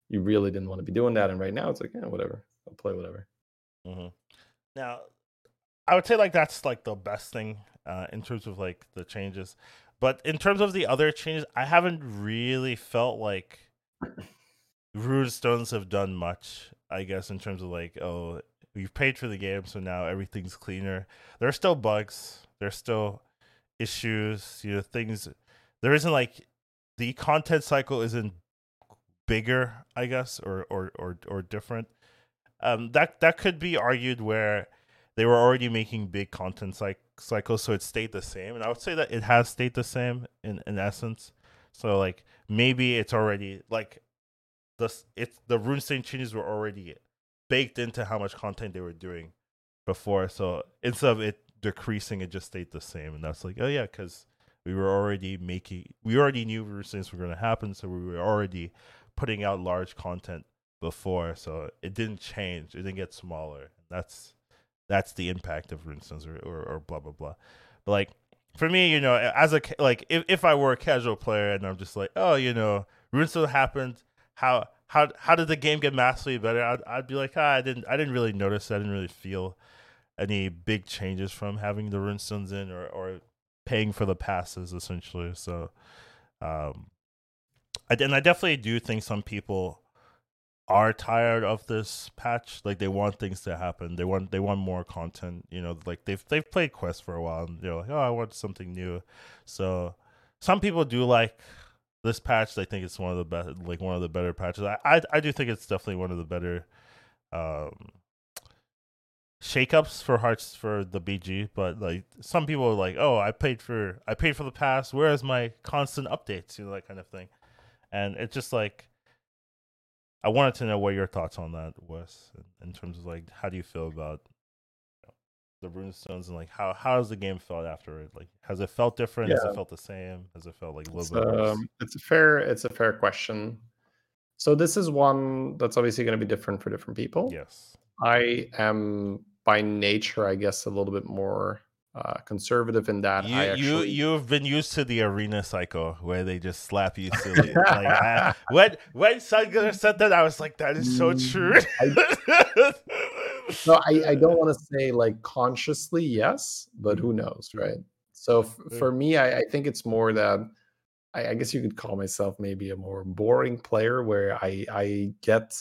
you really didn't want to be doing that, and right now it's like, yeah, whatever, I'll play whatever. Mm-hmm. Now, I would say like that's like the best thing uh, in terms of like the changes, but in terms of the other changes, I haven't really felt like Runestones have done much. I guess in terms of like, oh, we've paid for the game, so now everything's cleaner. There are still bugs. There's still issues. You know, things. There isn't like the content cycle isn't bigger, I guess, or or or or different. Um, that that could be argued where they were already making big content like cycles, so it stayed the same. And I would say that it has stayed the same in, in essence. So like maybe it's already like the it's the Runestone changes were already baked into how much content they were doing before. So instead of it decreasing, it just stayed the same. And that's like, oh yeah, because we were already making we already knew Runestones were going to happen, so we were already putting out large content before, so it didn't change, it didn't get smaller. That's that's the impact of Runestones or, or, or blah, blah, blah. But, like, for me, you know, as a, like, if, if I were a casual player and I'm just like, oh, you know, Runestone happened, how how how did the game get massively better? I'd, I'd be like, ah, I didn't I didn't really notice, I didn't really feel any big changes from having the Runestones in or, or paying for the passes, essentially. So, um, I, and I definitely do think some people are tired of this patch. Like, they want things to happen. They want they want more content. You know, like they've they've played Quest for a while, and they're like, oh, I want something new. So some people do like this patch. They think it's one of the best, like one of the better patches. I I, I do think it's definitely one of the better um, shakeups for hearts for the B G. But like some people are like, oh, I paid for I paid for the pass. Where is my constant updates? You know, that kind of thing. And it's just like, I wanted to know what your thoughts on that was in terms of like, how do you feel about you know, the Runestones and like how how does the game felt after it? Like, has it felt different? Yeah. Has it felt the same? Has it felt like a little bit worse? Um, it's a fair it's a fair question. So this is one that's obviously going to be different for different people. Yes, I am by nature, I guess, a little bit more uh, conservative in that. You, I actually... you you've been used to the arena cycle where they just slap you silly. Like, I, when when Sungunner said that, I was like, that is so true. I, no, I, I don't want to say like consciously yes, but who knows, right? So f- for me, I, I think it's more that I, I guess you could call myself maybe a more boring player where I I get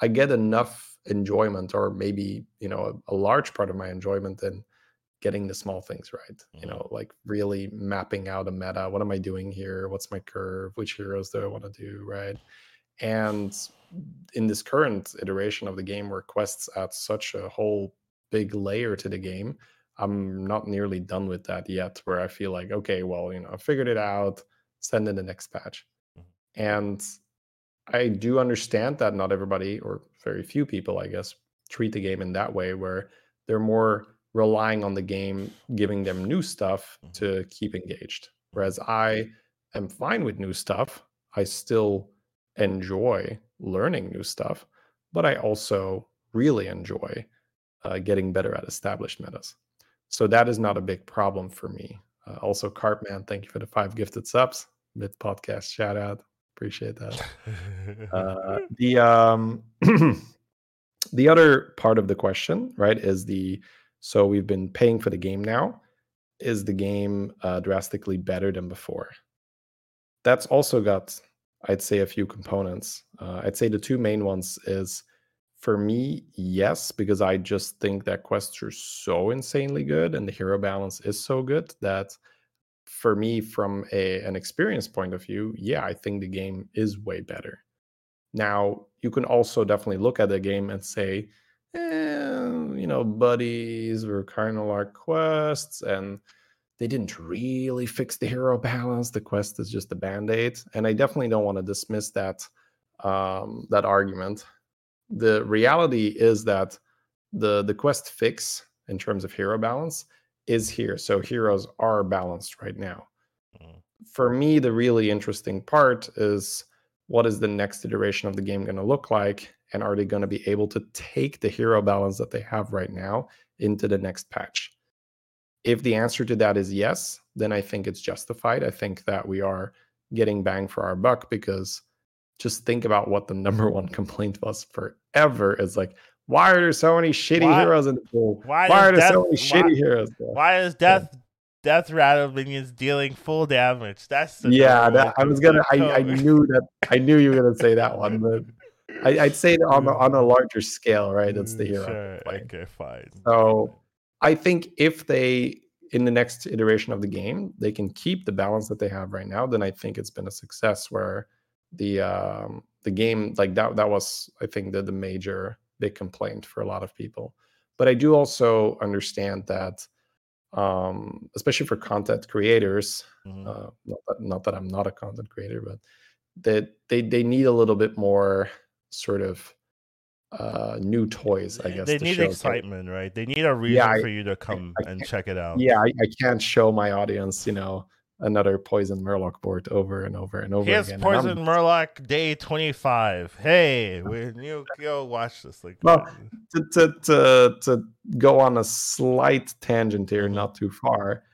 I get enough enjoyment, or maybe you know a, a large part of my enjoyment in getting the small things right, mm-hmm. you know, like really mapping out a meta. What am I doing here? What's my curve? Which heroes do I want to do, right? And in this current iteration of the game where quests add such a whole big layer to the game, I'm not nearly done with that yet, where I feel like, okay, well, you know, I figured it out, send in the next patch. Mm-hmm. And I do understand that not everybody, or very few people, I guess, treat the game in that way, where they're more relying on the game giving them new stuff to keep engaged. Whereas I am fine with new stuff. I still enjoy learning new stuff, but I also really enjoy uh, getting better at established metas. So that is not a big problem for me. Uh, also, Cartman, thank you for the five gifted subs. Mid podcast shout out. Appreciate that. uh, the um, the other part of the question, right, is the So we've been paying for the game now. Is the game uh, drastically better than before? That's also got, I'd say, a few components. Uh, I'd say the two main ones is, for me, yes, because I just think that quests are so insanely good and the hero balance is so good that, for me, from a an experience point of view, yeah, I think the game is way better. Now, you can also definitely look at the game and say, and, you know, buddies were kind of like quests, and they didn't really fix the hero balance. The quest is just a band-aid, and I definitely don't want to dismiss that um, that argument. The reality is that the the quest fix in terms of hero balance is here, so heroes are balanced right now. Mm-hmm. For me, the really interesting part is, what is the next iteration of the game going to look like? And are they going to be able to take the hero balance that they have right now into the next patch? If the answer to that is yes, then I think it's justified. I think that we are getting bang for our buck, because just think about what the number one complaint was forever. It's like, why are there so many shitty why, heroes in the pool? Why, why are there death, so many why, shitty heroes? There? Why is death... Yeah. Death Rattle minions dealing full damage. That's the yeah. That, I was gonna. I, I knew that. I knew you were gonna say that one, but I, I'd say it on on a larger scale, right? That's the hero. Sure. Okay, fine. So I think if they in the next iteration of the game they can keep the balance that they have right now, then I think it's been a success. Where the um, the game like that that was, I think, the the major big complaint for a lot of people. But I do also understand that. Um, especially for content creators, mm-hmm. uh, not, that, not that I'm not a content creator, but that they, they need a little bit more sort of uh, new toys, I guess. They need excitement, right? They need a reason yeah, I, for you to come I, I and check it out. Yeah, I, I can't show my audience, you know, another Poison Murloc board over and over and over Here's again. Here's Poison Murloc day twenty-five. Hey, we you, yo, watch this. Like, well, to, to, to, to go on a slight tangent here, not too far,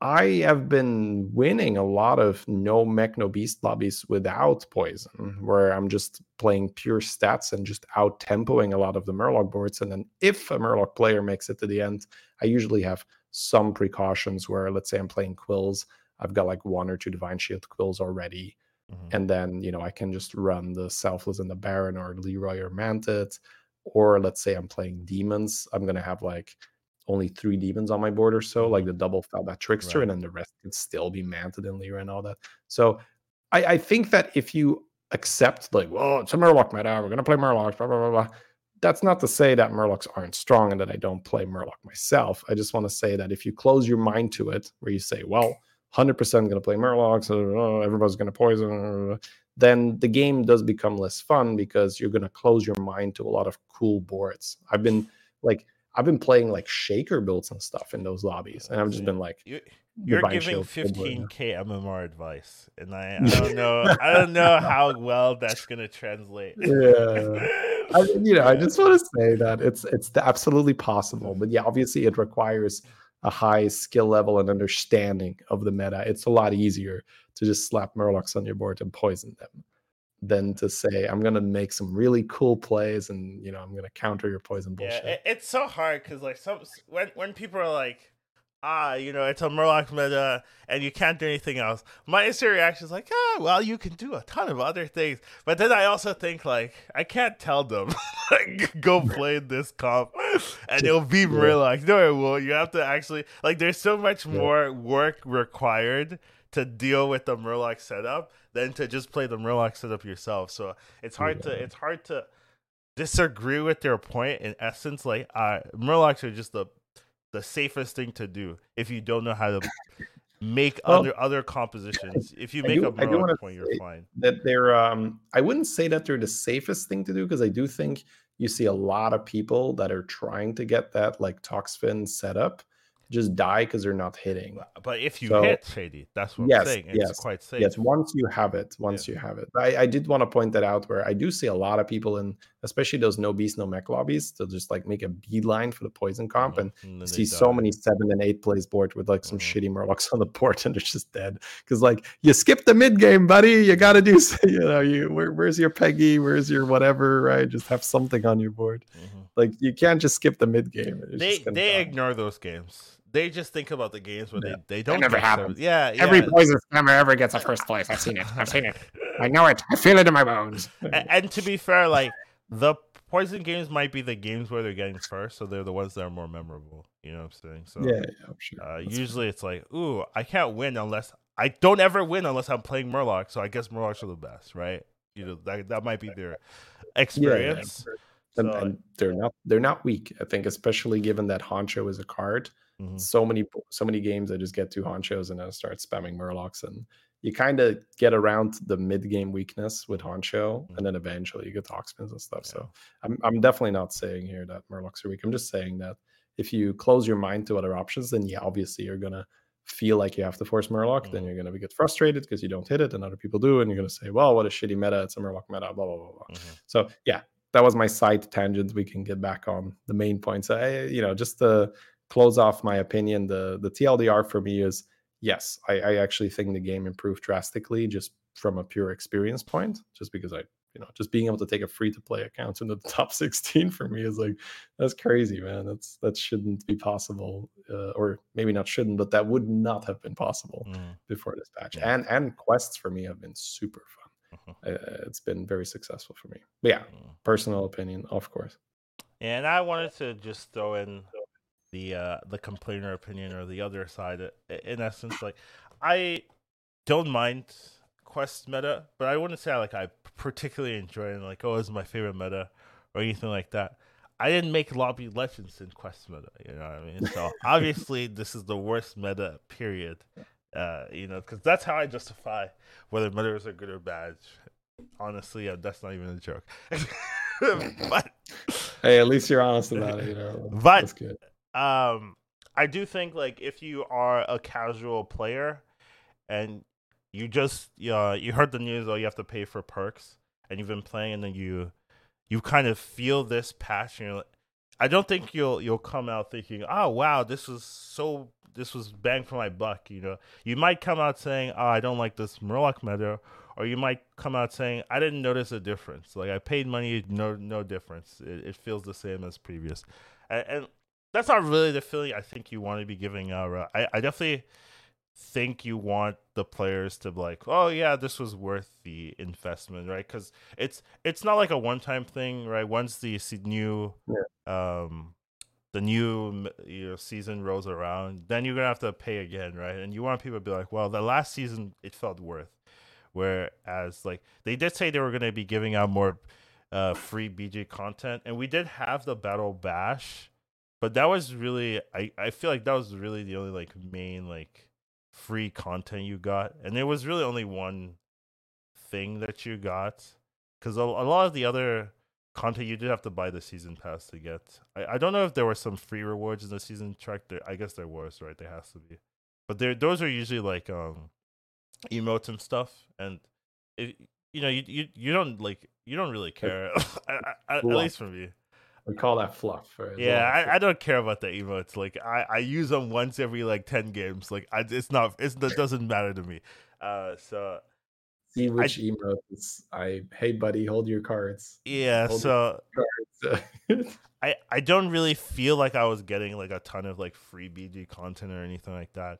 I have been winning a lot of no mech, no beast lobbies without Poison, where I'm just playing pure stats and just out-tempoing a lot of the Murloc boards. And then if a Murloc player makes it to the end, I usually have some precautions where, let's say I'm playing Quills, I've got like one or two Divine Shield Quills already. Mm-hmm. And then, you know, I can just run the Selfless and the Baron or Leroy or Mantit. Or let's say I'm playing Demons, I'm going to have like only three Demons on my board or so, like the double Felbat Trickster, right. And then the rest could still be Mantit and Leroy and all that. So I, I think that if you accept, like, well, it's a Murloc meta, we're going to play Murlocs, blah, blah, blah, blah. That's not to say that Murlocs aren't strong and that I don't play Murloc myself. I just want to say that if you close your mind to it, where you say, well, one hundred percent going to play Murlocs, uh, everybody's going to Poison, uh, then the game does become less fun because you're going to close your mind to a lot of cool boards. I've been like, I've been playing like shaker builds and stuff in those lobbies, and I've just been like, you're, you're giving fifteen K M M R advice, and I, I don't know, I don't know how well that's going to translate. Yeah. I, you know, I just want to say that it's it's absolutely possible, but yeah, obviously it requires a high skill level and understanding of the meta. It's a lot easier to just slap Murlocs on your board and poison them than to say, I'm going to make some really cool plays and, you know, I'm going to counter your poison bullshit. Yeah, it, it's so hard because, like, some when, when people are like, ah, you know, it's a Murloc meta and you can't do anything else, my instant reaction is like, ah, well, you can do a ton of other things. But then I also think, like, I can't tell them, like, go play this comp and it'll be Murloc. Yeah. No, it won't. You have to actually, like, there's so much yeah. more work required to deal with the Murloc setup than to just play the Murloc setup yourself. So it's hard yeah. to it's hard to disagree with their point. In essence, like, uh, Murlocs are just the the safest thing to do if you don't know how to make well, other other compositions. If you make do, a Murloc point, you're fine. That they're um, I wouldn't say that they're the safest thing to do, because I do think you see a lot of people that are trying to get that, like, Toxfin setup just die because they're not hitting. But if you so, hit Shady, that's what yes, I'm saying. It's yes, quite safe. Yes, once you have it, once yeah. you have it. I, I did want to point that out, where I do see a lot of people in, especially those no beast, no mech lobbies, they'll just like make a beeline for the poison comp mm-hmm. and, and see so die. many seven and eight plays board with like some mm-hmm. shitty Murlocs on the board, and they're just dead. Because, like, you skip the mid game, buddy. You got to do, you know, you where, where's your Peggy? Where's your whatever, right? Just have something on your board. Mm-hmm. Like, you can't just skip the mid game. They, they die. ignore those games. They just think about the games where yeah. they, they don't. It never happens. Yeah, yeah. Every poison scammer ever gets a first place. I've seen it. I've seen it. I know it. I feel it in my bones. And, and to be fair, like, the poison games might be the games where they're getting first, so they're the ones that are more memorable. You know what I'm saying? So yeah, yeah I'm sure. Uh, usually funny. It's like, ooh, I can't win unless I don't ever win unless I'm playing Murloc. So I guess Murlocs are the best, right? You know, that that might be their experience. Yeah, yeah. And, so, and they're not they're not weak. I think, especially given that Honcho is a card. Mm-hmm. So many so many games I just get two Honchos and I start spamming Murlocs, and you kind of get around the mid game weakness with Honcho, mm-hmm. and then eventually you get Toxpins and stuff. Yeah. So I'm I'm definitely not saying here that Murlocs are weak. I'm just saying that if you close your mind to other options, then yeah, obviously you're gonna feel like you have to force Murloc. Mm-hmm. Then you're gonna get frustrated because you don't hit it and other people do, and you're gonna say, well, what a shitty meta! It's a Murloc meta. Blah blah blah blah. Mm-hmm. So yeah. That was my side tangent. We can get back on the main points. I, you know, just to close off my opinion, the, the T L D R for me is, yes, I, I actually think the game improved drastically just from a pure experience point, just because I, you know, just being able to take a free-to-play account into the top sixteen for me is like, that's crazy, man. That's That shouldn't be possible, uh, or maybe not shouldn't, but that would not have been possible mm. before this patch. Yeah. And, and quests for me have been super fun. Uh-huh. It's been very successful for me. But yeah, uh-huh. personal opinion, of course. And I wanted to just throw in the uh, the complainer opinion, or the other side. In essence, like, I don't mind quest meta, but I wouldn't say I, like I particularly enjoy it. Like, oh, it's my favorite meta or anything like that. I didn't make Lobby Legends in quest meta. You know what I mean? So obviously, this is the worst meta. Period. Uh, you know, because that's how I justify whether metas are good or bad. Honestly, uh, that's not even a joke. But hey, at least you're honest about it, you know. But that's good. um, I do think, like, if you are a casual player and you just uh, you heard the news, oh, you have to pay for perks, and you've been playing, and then you you kind of feel this passion. You're like, I don't think you'll you'll come out thinking, oh wow, this was so this was bang for my buck. You know, you might come out saying, oh, I don't like this Murloc meta, or you might come out saying, I didn't notice a difference. Like, I paid money, no no difference. It, it feels the same as previous, and, and that's not really the feeling I think you want to be giving out. I, I definitely think you want the players to be like, oh yeah, this was worth the investment, right? Because it's it's not like a one-time thing, right? Once the new yeah. um the new you know, season rolls around, then you're gonna have to pay again, right? And you want people to be like, well, the last season it felt worth. Whereas like they did say they were gonna be giving out more uh free B G content, and we did have the Battle Bash, but that was really I I feel like that was really the only like main like free content you got, and there was really only one thing that you got, because a, a lot of the other content you did have to buy the season pass to get. I, I don't know if there were some free rewards in the season track there. I guess there was, right? There has to be, but there those are usually like um emotes and stuff, and it, you know you, you you don't like you don't really care I, I, at least for me. We call that fluff. Right? Yeah, I, I don't care about the emotes. Like I, I use them once every like ten games. Like I, it's not it's that doesn't matter to me. Uh, so see which I, emotes. I hey buddy, hold your cards. Yeah. Hold so cards. I I don't really feel like I was getting like a ton of like free B G content or anything like that.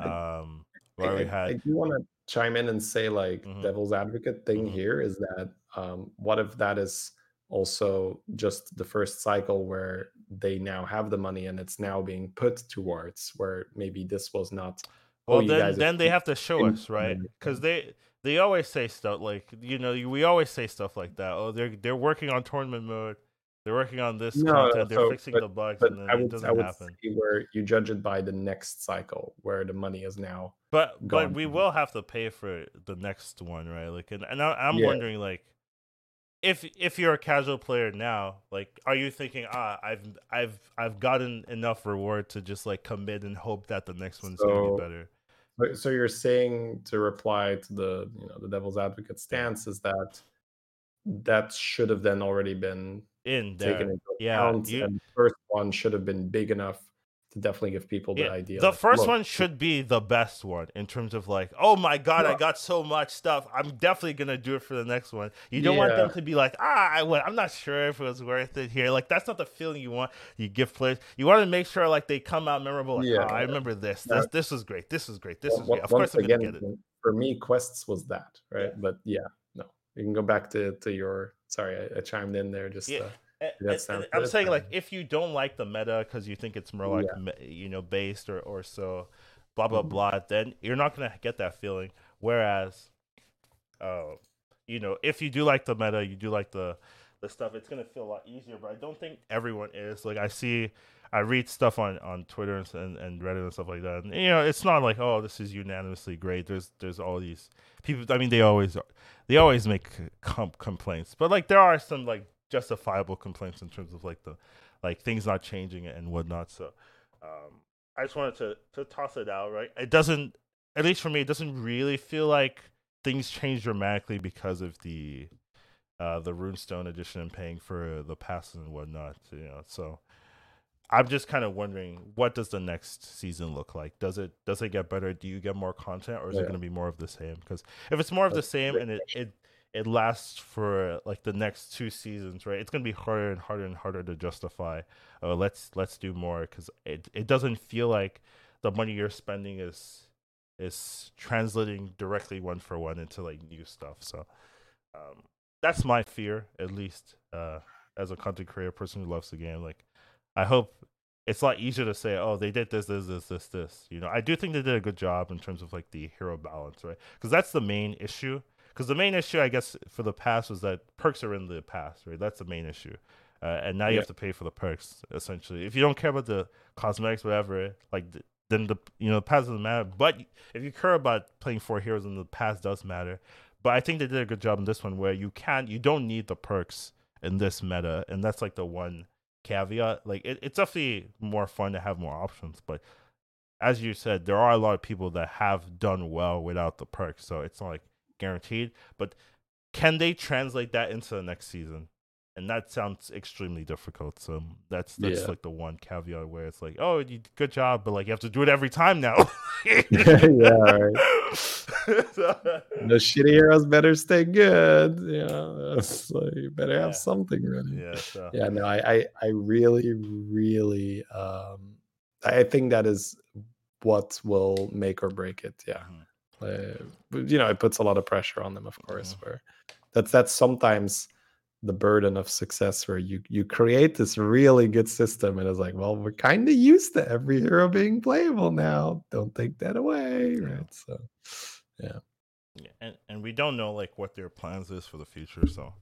Um, I, I, we had... I do want to chime in and say like mm-hmm. devil's advocate thing mm-hmm. here is that um, what if that is also just the first cycle where they now have the money and it's now being put towards where maybe this was not. Well, oh, then, then they have to show us, right? Because they they always say stuff like, you know, we always say stuff like that. Oh, they're they're working on tournament mode. They're working on this no, content. They're so, fixing but, the bugs, and then I would, it doesn't I would happen. Say where you judge it by the next cycle, where the money is now. But gone. But we will have to pay for the next one, right? Like, and, and I, I'm yeah. wondering, like. If if you're a casual player now, like, are you thinking, ah, I've I've I've gotten enough reward to just like commit and hope that the next one's so, gonna be better? So you're saying, to reply to the you know the devil's advocate stance, is that that should have then already been in there. Taken into yeah, account, you, and the first one should have been big enough to definitely give people the yeah, idea. The like, first one should be the best one in terms of like, oh my god, yeah. I got so much stuff. I'm definitely gonna do it for the next one. You don't yeah. want them to be like, ah, I went. I'm not sure if it was worth it here. Like, that's not the feeling you want. You give players. You want to make sure like they come out memorable. Like, yeah, oh, I remember this. Yeah. This this was great. This was great. This well, was great. Of course, I'm again, gonna get it. For me, quests was that right, yeah. but yeah, no, you can go back to to your. Sorry, I, I chimed in there just. Yeah. Uh, That and, and I'm saying, like, if you don't like the meta because you think it's more like, yeah. you know, based or, or so, blah, blah, blah, then you're not going to get that feeling. Whereas, uh, you know, if you do like the meta, you do like the, the stuff, it's going to feel a lot easier. But I don't think everyone is. Like, I see, I read stuff on, on Twitter and, and Reddit and stuff like that. And, you know, it's not like, oh, this is unanimously great. There's there's all these people. I mean, they always they always make comp complaints. But, like, there are some, like, justifiable complaints in terms of like the like things not changing and whatnot. So um I just wanted to to toss it out, right? It doesn't, at least for me, it doesn't really feel like things change dramatically because of the uh the Runestone edition and paying for the passes and whatnot, you know. So I'm just kind of wondering, what does the next season look like? Does it does it get better? Do you get more content, or is yeah. it going to be more of the same? Because if it's more of the same and it, it it lasts for like the next two seasons, right? It's gonna be harder and harder and harder to justify. Uh, let's let's do more, because it, it doesn't feel like the money you're spending is is translating directly one for one into like new stuff. So um, that's my fear, at least uh, as a content creator, person who loves the game. Like, I hope it's a lot easier to say, oh, they did this, this, this, this, this. You know, I do think they did a good job in terms of like the hero balance, right? Because that's the main issue. Because the main issue, I guess, for the past was that perks are in the past, right? That's the main issue. Uh, and now you yeah. have to pay for the perks, essentially. If you don't care about the cosmetics, whatever, like, then the, you know, the past doesn't matter. But if you care about playing four heroes, then the past does matter. But I think they did a good job in this one where you can't, you don't need the perks in this meta. And that's like the one caveat. Like, it, it's definitely more fun to have more options, but as you said, there are a lot of people that have done well without the perk, so it's not like guaranteed. But can they translate that into the next season? And that sounds extremely difficult. So that's that's yeah. like the one caveat where it's like, oh, you, good job, but like you have to do it every time now. yeah, right. so, the shitty heroes better stay good. Yeah, so you better yeah. have something ready. Yeah, so. yeah. No, I, I, I really, really, um, I think that is what will make or break it. Yeah, mm-hmm. uh, you know, it puts a lot of pressure on them, of course. Mm-hmm. Where that's that's sometimes. The burden of success, where you you create this really good system and it's like, well, we're kind of used to every hero being playable now, don't take that away, right? So yeah, yeah and, and we don't know like what their plans is for the future, so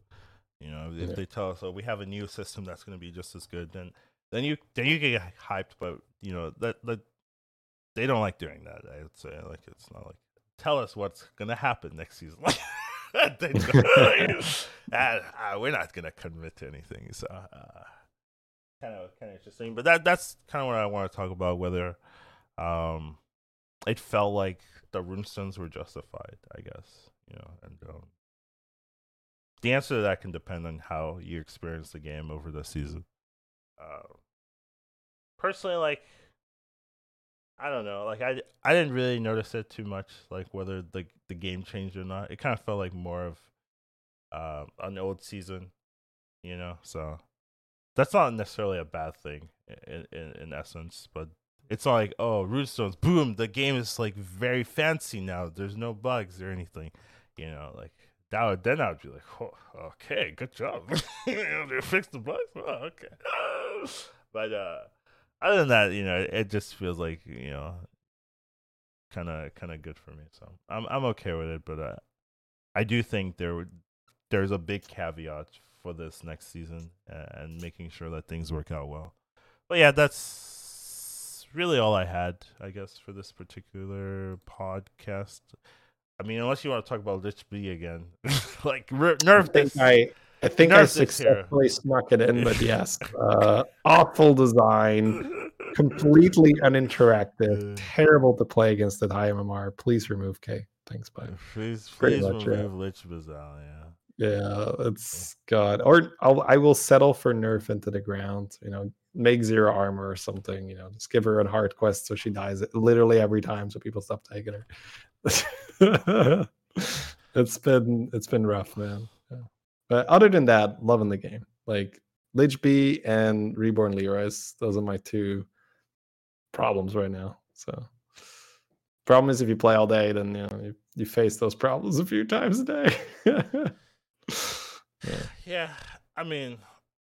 you know, if yeah. they tell us, oh, we have a new system that's going to be just as good, then then you then you get hyped. But you know that that they don't like doing that. I would say, like, it's not like tell us what's gonna happen next season. uh, we're not gonna commit to anything, so uh, kind of kind of interesting. But that that's kind of what I want to talk about. Whether um, it felt like the Runestones were justified, I guess, you know. And um, the answer to that can depend on how you experience the game over the season. Uh, personally, like I don't know, like I, I didn't really notice it too much, like whether the the game changed or not. It kind of felt like more of uh, an old season, you know. So that's not necessarily a bad thing in in, in essence, but it's not like, oh, Runestones, boom, the game is like very fancy now. There's no bugs or anything, you know. Like that would, then I would be like, oh, okay, good job, they fixed the bugs. Oh, okay, but uh. Other than that, you know, it just feels like, you know, kind of kind of good for me. So I'm I'm okay with it, but uh, I do think there would, there's a big caveat for this next season and making sure that things work out well. But yeah, that's really all I had, I guess, for this particular podcast. I mean, unless you want to talk about Lich B again, like nerf this. I- I think I successfully snuck it in, but yes, uh, awful design, completely uninteractive, terrible to play against at high M M R. Please remove K. Thanks, bye. Please, please much, remove yeah. Lich Bazal, yeah. Yeah, it's God. Or I'll, I will settle for nerf into the ground. You know, make zero armor or something. You know, just give her a hard quest so she dies literally every time, so people stop taking her. it's been it's been rough, man. But other than that, loving the game. Like Lich B and Reborn Leroy's, those are my two problems right now. So problem is if you play all day, then you know you, you face those problems a few times a day. yeah. yeah, I mean,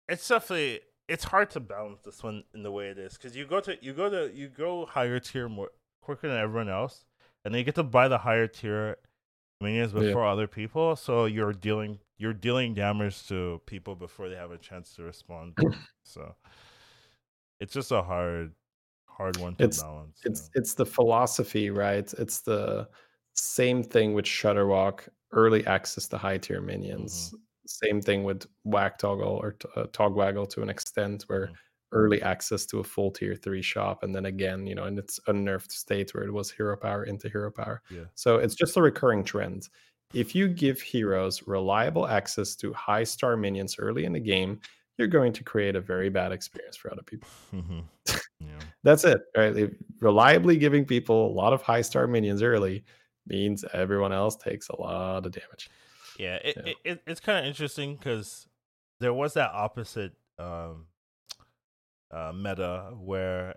it's definitely it's hard to balance this one in the way it is, because you go to you go to you go higher tier more quicker than everyone else, and then you get to buy the higher tier minions before yeah. other people, so you're dealing. You're dealing damage to people before they have a chance to respond. So it's just a hard, hard one to it's, balance. It's you know? It's the philosophy, right? It's the same thing with Shutterwalk, early access to high tier minions. Mm-hmm. Same thing with Whack Toggle or uh, Togwaggle to an extent, where mm-hmm. early access to a full tier three shop, and then again, you know, in its unnerved state where it was hero power into hero power. Yeah. So it's just a recurring trend. If you give heroes reliable access to high star minions early in the game, you're going to create a very bad experience for other people. Mm-hmm. Yeah. That's it, right? If reliably giving people a lot of high star minions early means everyone else takes a lot of damage. Yeah, it, yeah. it, it it's kind of interesting because there was that opposite um, uh, meta where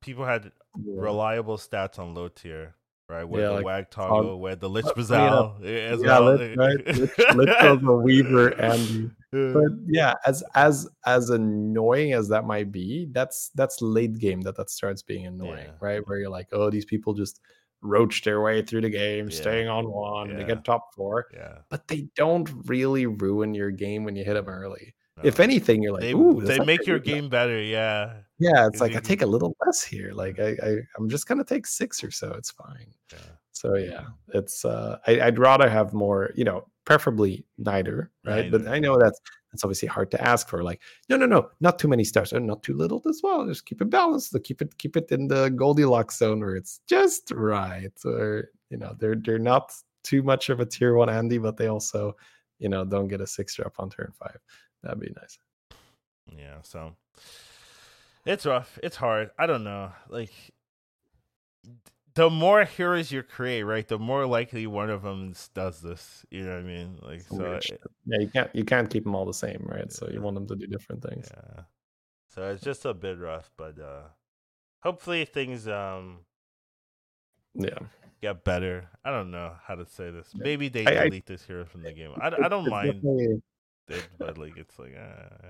people had yeah. reliable stats on low tier. Right, where yeah, the like, Wag Toggle, where the Lich Bazal. Yeah, yeah well. Lich, right? Lich, Lich Toggle, Weaver, and but yeah, as as as annoying as that might be, that's that's late game that that starts being annoying, yeah. right? Where you're like, oh, these people just roach their way through the game, yeah. staying on one, yeah. they get top four, yeah. but they don't really ruin your game when you hit them early. No. If anything, you're like, they, ooh, they make your game better, yeah. Yeah, it's like I take a little less here. Like I, I I'm just gonna take six or so. It's fine. Yeah. So yeah, it's uh, I, I'd rather have more. You know, preferably neither, right? Neither. But I know that's It's obviously hard to ask for, like, no, no, no, not too many stars and not too little as well. Just keep it balanced. Keep it, keep it in the Goldilocks zone where it's just right. Or, you know, they're they're not too much of a tier one Andy, but they also, you know, don't get a six drop on turn five. That'd be nice. Yeah, so it's rough. It's hard. I don't know. Like, the more heroes you create, right, the more likely one of them does this. You know what I mean? Like, so it, yeah, you can't you can't keep them all the same, right? Yeah. So you want them to do different things. Yeah. So it's just a bit rough, but uh, hopefully things um yeah get better. I don't know how to say this. Yeah. Maybe they I, delete I, this hero from the game. I, I don't mind, it, but like it's like uh,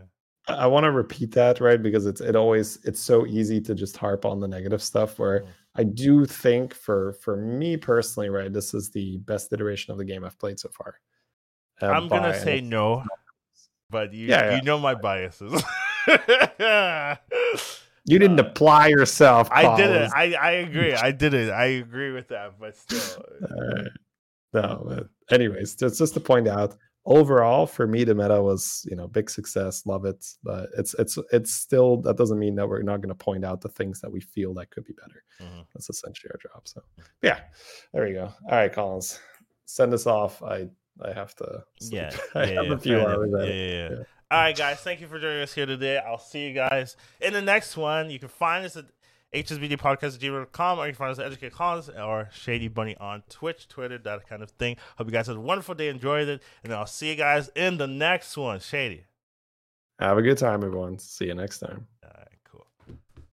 I want to repeat that, right? Because it's it always it's so easy to just harp on the negative stuff. Where I do think for for me personally, right, this is the best iteration of the game I've played so far. Uh, I'm gonna say no, but you yeah, you yeah. know my biases. You didn't uh, apply yourself. Colin. I didn't. I I agree. I didn't. I agree with that, but still. Uh, no, but anyways, it's just to point out. Overall, for me, the meta was, you know, big success. Love it, but it's it's it's still that doesn't mean that we're not going to point out the things that we feel that could be better. Mm-hmm. That's essentially our job. So, yeah, there we go. All right, Collins, send us off. I I have to. Sleep. Yeah, I yeah, have yeah, a few hours. Yeah, yeah, yeah. yeah. All right, guys, thank you for joining us here today. I'll see you guys in the next one. You can find us at H S B G podcast at gmail dot com, or you can find us at Educate Cons or Shady Bunny on Twitch, Twitter, that kind of thing. Hope you guys had a wonderful day, enjoyed it, and I'll see you guys in the next one. Shady. Have a good time, everyone. See you next time. All right.